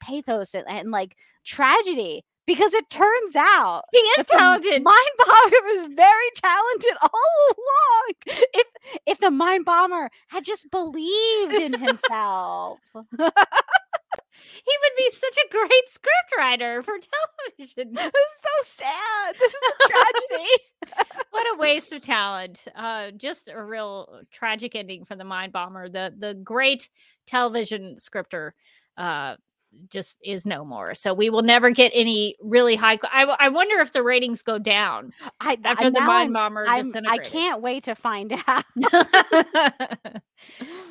pathos and like tragedy. Because it turns out he is talented. Mind bomber was very talented all along. If the mind bomber had just believed in himself, he would be such a great scriptwriter for television. This is so sad. This is a tragedy. What a waste of talent. Just a real tragic ending for the mind bomber. The great television scripter. Just is no more. So we will never get any really high. I wonder if the ratings go down after the mind bomber disintegrated. I can't wait to find out.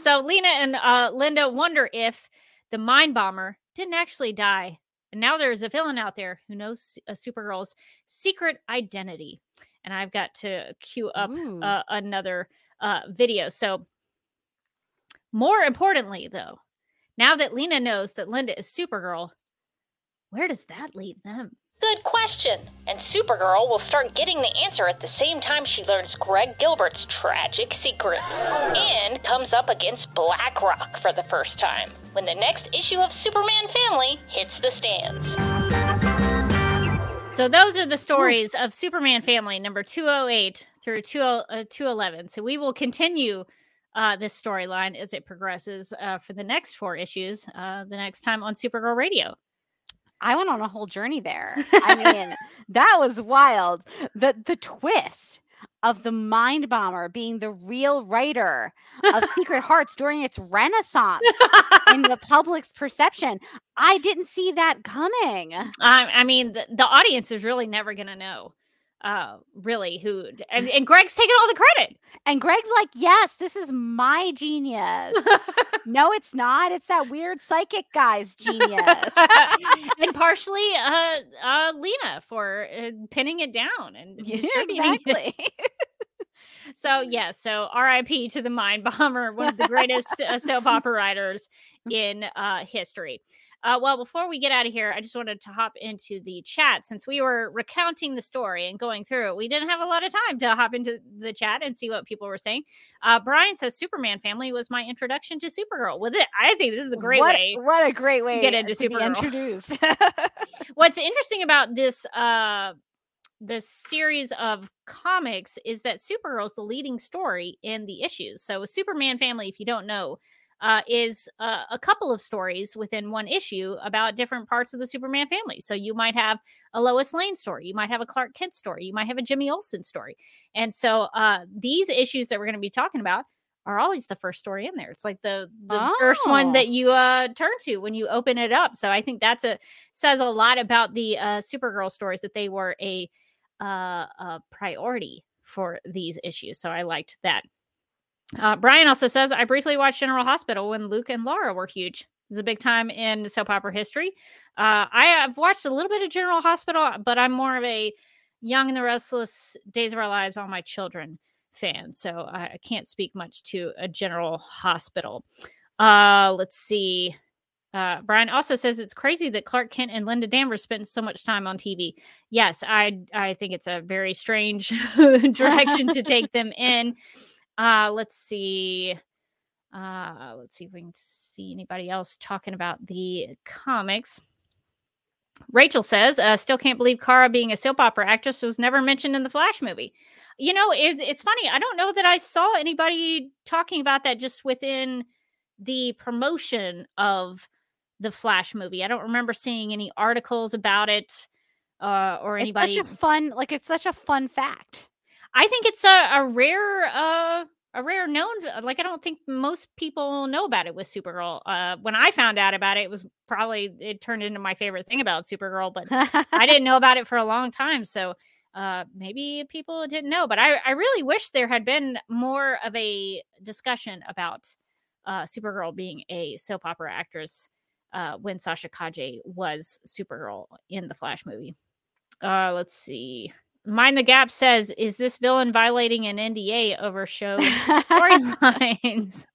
So Lena and Linda wonder if the mind bomber didn't actually die. And now there's a villain out there who knows Supergirl's secret identity. And I've got to queue up another video. So more importantly, though, now that Lena knows that Linda is Supergirl, where does that leave them? Good question. And Supergirl will start getting the answer at the same time she learns Greg Gilbert's tragic secret and comes up against BlackRock for the first time when the next issue of Superman Family hits the stands. So those are the stories of Superman Family number 208 through 211. So we will continue this storyline as it progresses for the next four issues the next time on Supergirl Radio. I went on a whole journey there. I mean, that was wild. The twist of the mind bomber being the real writer of Secret Hearts during its renaissance in the public's perception. I didn't see that coming. I mean, the audience is really never going to know. Really, who and Greg's taking all the credit, and Greg's like, yes, this is my genius. No, it's not, it's that weird psychic guy's genius. And partially Lena for pinning it down and exactly. So RIP to the mind bomber, one of the greatest soap opera writers in history. Well, before we get out of here, I just wanted to hop into the chat. Since we were recounting the story and going through it, we didn't have a lot of time to hop into the chat and see what people were saying. Brian says, Superman Family was my introduction to Supergirl. With it, I think this is a great way. What a great way to get into Supergirl. Introduced. What's interesting about this the series of comics is that Supergirl's the leading story in the issues. So with Superman Family, if you don't know, is a couple of stories within one issue about different parts of the Superman family. So you might have a Lois Lane story. You might have a Clark Kent story. You might have a Jimmy Olsen story. And so these issues that we're going to be talking about are always the first story in there. It's like the first one that you turn to when you open it up. So I think that's says a lot about the Supergirl stories, that they were a priority for these issues. So I liked that. Brian also says, I briefly watched General Hospital when Luke and Laura were huge. It was a big time in soap opera history. I have watched a little bit of General Hospital, but I'm more of a Young and the Restless, Days of Our Lives, All My Children fan. So I can't speak much to a General Hospital. Let's see. Brian also says it's crazy that Clark Kent and Linda Danvers spend so much time on TV. Yes, I think it's a very strange direction to take them in. Let's see. Let's see if we can see anybody else talking about the comics. Rachel says, still can't believe Kara being a soap opera actress was never mentioned in the Flash movie. You know, it's funny. I don't know that I saw anybody talking about that just within the promotion of the Flash movie. I don't remember seeing any articles about it or anybody. It's such a fun fact. I think it's a rare known, like, I don't think most people know about it with Supergirl. When I found out about it, it turned into my favorite thing about Supergirl, but I didn't know about it for a long time. So maybe people didn't know, but I really wish there had been more of a discussion about Supergirl being a soap opera actress when Sasha Calle was Supergirl in the Flash movie. Let's see. Mind the Gap says, is this villain violating an NDA over show storylines?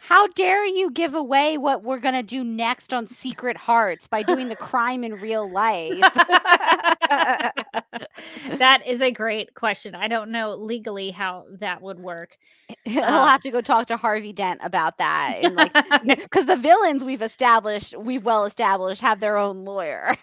How dare you give away what we're going to do next on Secret Hearts by doing the crime in real life? That is a great question. I don't know legally how that would work. I'll have to go talk to Harvey Dent about that. And because the villains we've well established have their own lawyer.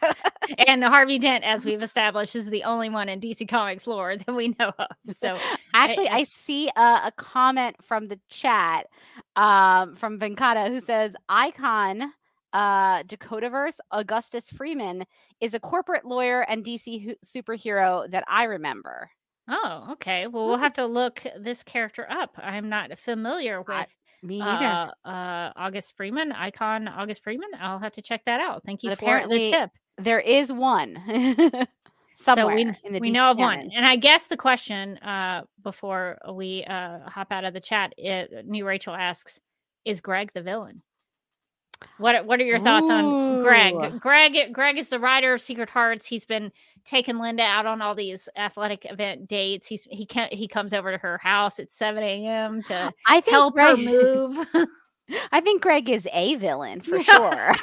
And Harvey Dent, as we've established, is the only one in DC Comics lore that we know of. So actually, I see a comment from the chat from Venkata, who says, Icon Dakotaverse Augustus Freeman is a corporate lawyer and DC superhero that I remember. Oh, okay. Well, we'll have to look this character up. I'm not familiar with me either. Icon August Freeman. I'll have to check that out. Thank you for the tip. There is one somewhere. So we know of one. And I guess the question before we hop out of the chat, New Rachel asks, is Greg the villain? What are your thoughts on Greg? Greg is the writer of Secret Hearts. He's been taking Linda out on all these athletic event dates. He comes over to her house at 7 a.m. to help her move. I think Greg is a villain for sure.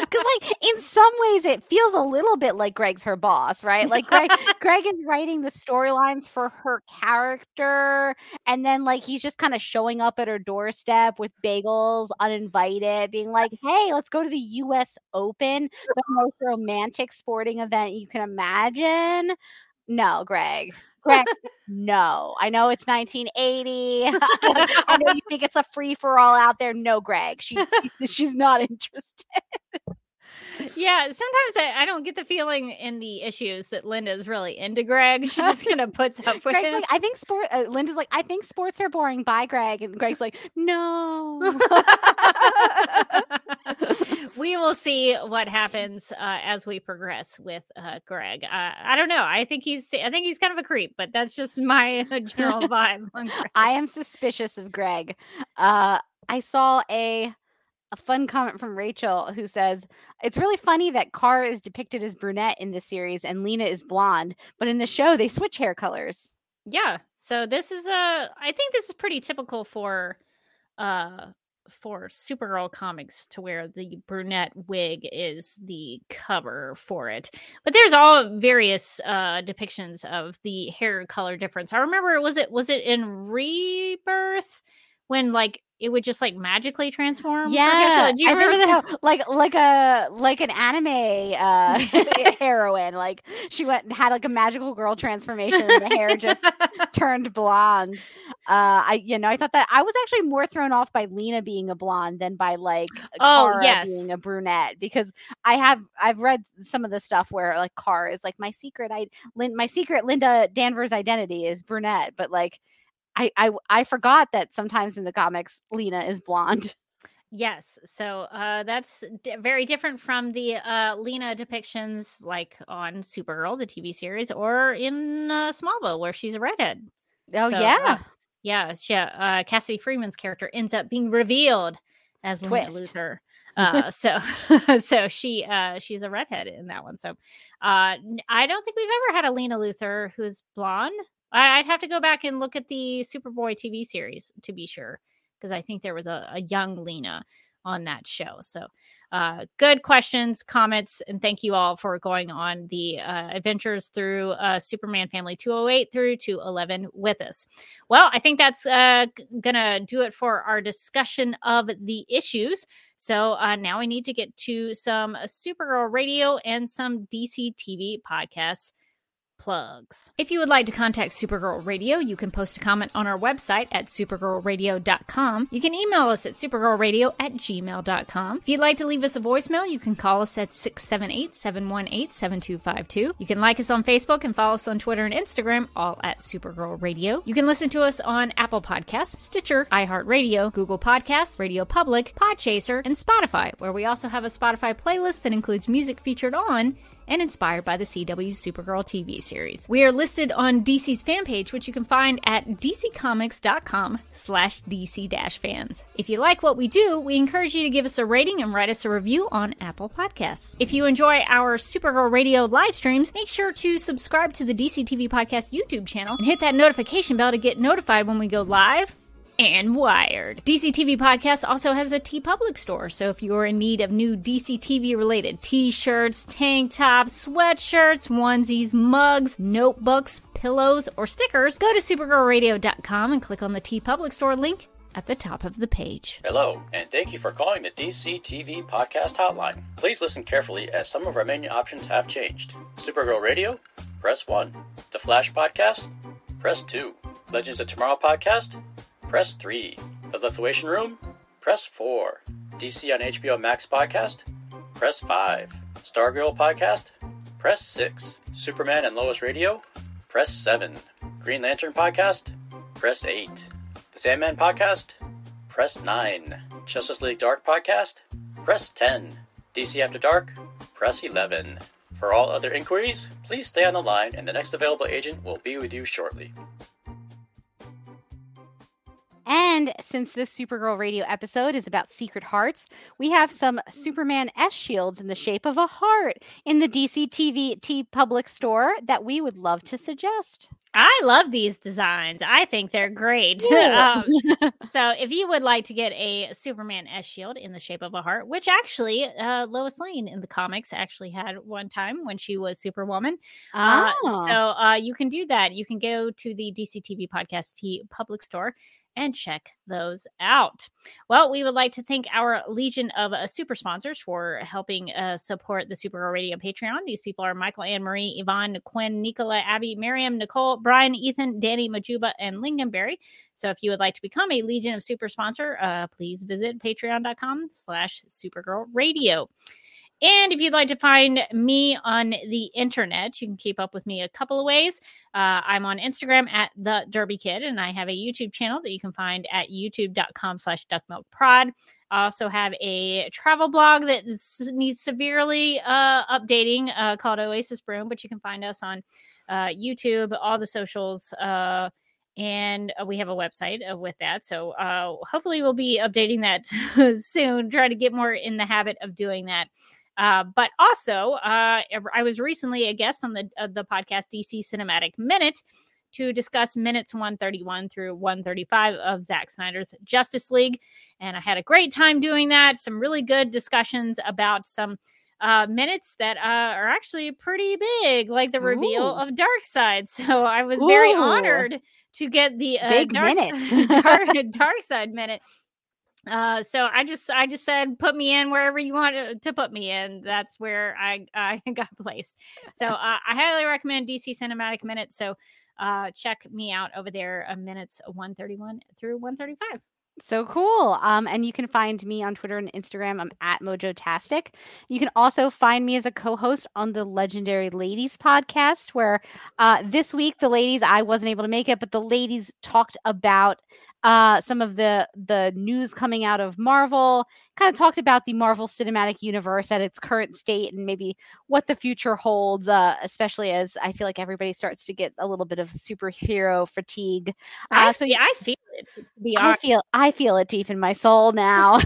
Because, in some ways, it feels a little bit like Greg's her boss, right? Like, Greg is writing the storylines for her character, and then, he's just kind of showing up at her doorstep with bagels, uninvited, being like, hey, let's go to the U.S. Open, the most romantic sporting event you can imagine. No, Greg, no. I know it's 1980. I know you think it's a free-for-all out there. No, Greg, she's not interested. Yeah, sometimes I don't get the feeling in the issues that Linda's really into Greg. She just kind of puts up with Greg's him. Linda's like, I think sports are boring. Bye, Greg. And Greg's like, no. We will see what happens as we progress with Greg. I don't know. I think he's kind of a creep, but that's just my general vibe on Greg. I am suspicious of Greg. I saw a fun comment from Rachel, who says, it's really funny that Kara is depicted as brunette in the series and Lena is blonde, but in the show they switch hair colors. Yeah. So this is I think this is pretty typical for for Supergirl comics to where the brunette wig is the cover for it. But there's all various depictions of the hair color difference. I remember, was it in Rebirth when like it would just like magically transform? Yeah. Do you remember that? Like an anime heroine. Like she went and had like a magical girl transformation and the hair just turned blonde. I thought that I was actually more thrown off by Lena being a blonde than by like Kara being a brunette, because I've read some of the stuff where like Kara is like my secret Linda Danvers identity is brunette, but like I forgot that sometimes in the comics, Lena is blonde. Yes. So that's very different from the Lena depictions like on Supergirl, the TV series, or in Smallville where she's a redhead. Oh, so, yeah. Cassidy Freeman's character ends up being revealed as Linda Luthor. So she's a redhead in that one. So I don't think we've ever had a Lena Luthor who's blonde. I'd have to go back and look at the Superboy TV series to be sure, because I think there was a young Lena on that show. So good questions, comments, and thank you all for going on the adventures through Superman Family 208 through 211 with us. Well, I think that's gonna do it for our discussion of the issues. So now we need to get to some Supergirl Radio and some DC TV podcasts. Plugs. If you would like to contact Supergirl Radio, you can post a comment on our website at supergirlradio.com. You can email us at supergirlradio@gmail.com. If you'd like to leave us a voicemail, you can call us at 678-718-7252. You can like us on Facebook and follow us on Twitter and Instagram, all at Supergirl Radio. You can listen to us on Apple Podcasts, Stitcher, iHeartRadio, Google Podcasts, Radio Public, Podchaser, and Spotify, where we also have a Spotify playlist that includes music featured on and inspired by the CW Supergirl TV series. We are listed on DC's fan page, which you can find at dccomics.com/DC-fans. If you like what we do, we encourage you to give us a rating and write us a review on Apple Podcasts. If you enjoy our Supergirl Radio live streams, make sure to subscribe to the DC TV Podcast YouTube channel and hit that notification bell to get notified when we go live and wired. DC TV Podcast also has a TeePublic store, so if you are in need of new DC TV related t-shirts, tank tops, sweatshirts, onesies, mugs, notebooks, pillows, or stickers, go to supergirlradio.com and click on the TeePublic store link at the top of the page. Hello, and thank you for calling the DC TV Podcast hotline. Please listen carefully as some of our menu options have changed. Supergirl Radio, press 1. The Flash Podcast, press 2. Legends of Tomorrow Podcast, press 3. The Lithuatian Room, press 4. DC on HBO Max Podcast, press 5. Stargirl Podcast, press 6. Superman and Lois Radio, press 7. Green Lantern Podcast, press 8. The Sandman Podcast, press 9. Justice League Dark Podcast, press 10. DC After Dark, press 11. For all other inquiries, please stay on the line and the next available agent will be with you shortly. And since this Supergirl Radio episode is about Secret Hearts, we have some Superman S-Shields in the shape of a heart in the DC TV TeePublic store that we would love to suggest. I love these designs. I think they're great. Yeah. So if you would like to get a Superman S-Shield in the shape of a heart, which actually Lois Lane in the comics actually had one time when she was Superwoman. So you can do that. You can go to the DC TV Podcast TeePublic store and check those out. Well, we would like to thank our legion of super sponsors for helping support the Supergirl Radio Patreon. These people are Michael, Anne Marie, Yvonne, Quinn, Nicola, Abby, Miriam, Nicole, Brian, Ethan, Danny, Majuba, and Lingonberry. So if you would like to become a legion of super sponsor, please visit patreon.com/supergirlradio. And if you'd like to find me on the internet, you can keep up with me a couple of ways. I'm on Instagram at The Derby Kid, and I have a YouTube channel that you can find at youtube.com/duckmilkprod. I also have a travel blog that needs severely updating called Oasis Broom, but you can find us on YouTube, all the socials, and we have a website with that. So hopefully we'll be updating that soon, try to get more in the habit of doing that. But also, I was recently a guest on the podcast DC Cinematic Minute to discuss minutes 131 through 135 of Zack Snyder's Justice League. And I had a great time doing that. Some really good discussions about some minutes that are actually pretty big, like the reveal of Darkseid. So I was very honored to get the Darkseid minute. So I just said, put me in wherever you want to put me in. That's where I got placed. So I highly recommend DC Cinematic Minute. So check me out over there, minutes 131 through 135. So cool. And you can find me on Twitter and Instagram. I'm at Mojotastic. You can also find me as a co-host on the Legendary Ladies podcast, where this week the ladies, I wasn't able to make it, but the ladies talked about some of the news coming out of Marvel, kind of talked about the Marvel Cinematic Universe at its current state and maybe what the future holds, especially as I feel like everybody starts to get a little bit of superhero fatigue. So yeah, I feel it. I feel it deep in my soul now.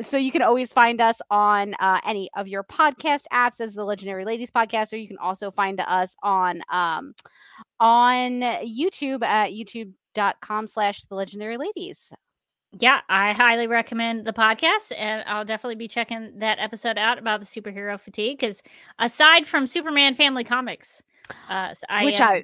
So you can always find us on any of your podcast apps as the Legendary Ladies Podcast, or you can also find us on YouTube at youtube.com/thelegendaryladies. Yeah, I highly recommend the podcast, and I'll definitely be checking that episode out about the superhero fatigue, because aside from Superman Family Comics, I'm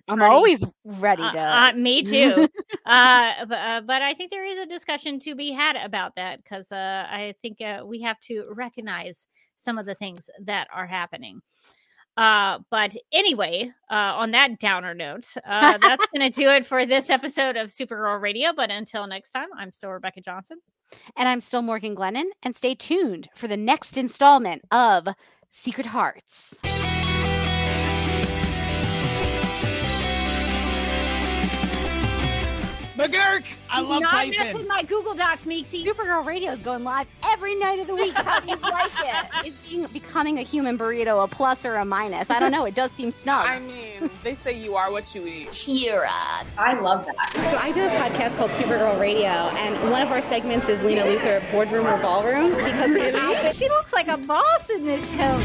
always ready to. Me too. But I think there is a discussion to be had about that, because I think we have to recognize some of the things that are happening. But anyway, on that downer note, that's going to do it for this episode of Supergirl Radio. But until next time, I'm still Rebecca Johnson. And I'm still Morgan Glennon. And stay tuned for the next installment of Secret Hearts. McGurk, I love typing. Do not mess with my Google Docs, Meeksy. Supergirl Radio is going live every night of the week. How do you like it? Is becoming a human burrito a plus or a minus? I don't know. It does seem snug. I mean, they say you are what you eat. Kira. I love that. So I do a podcast called Supergirl Radio, and one of our segments is Lena Luthor, boardroom or ballroom. Because really? She looks like a boss in this coat.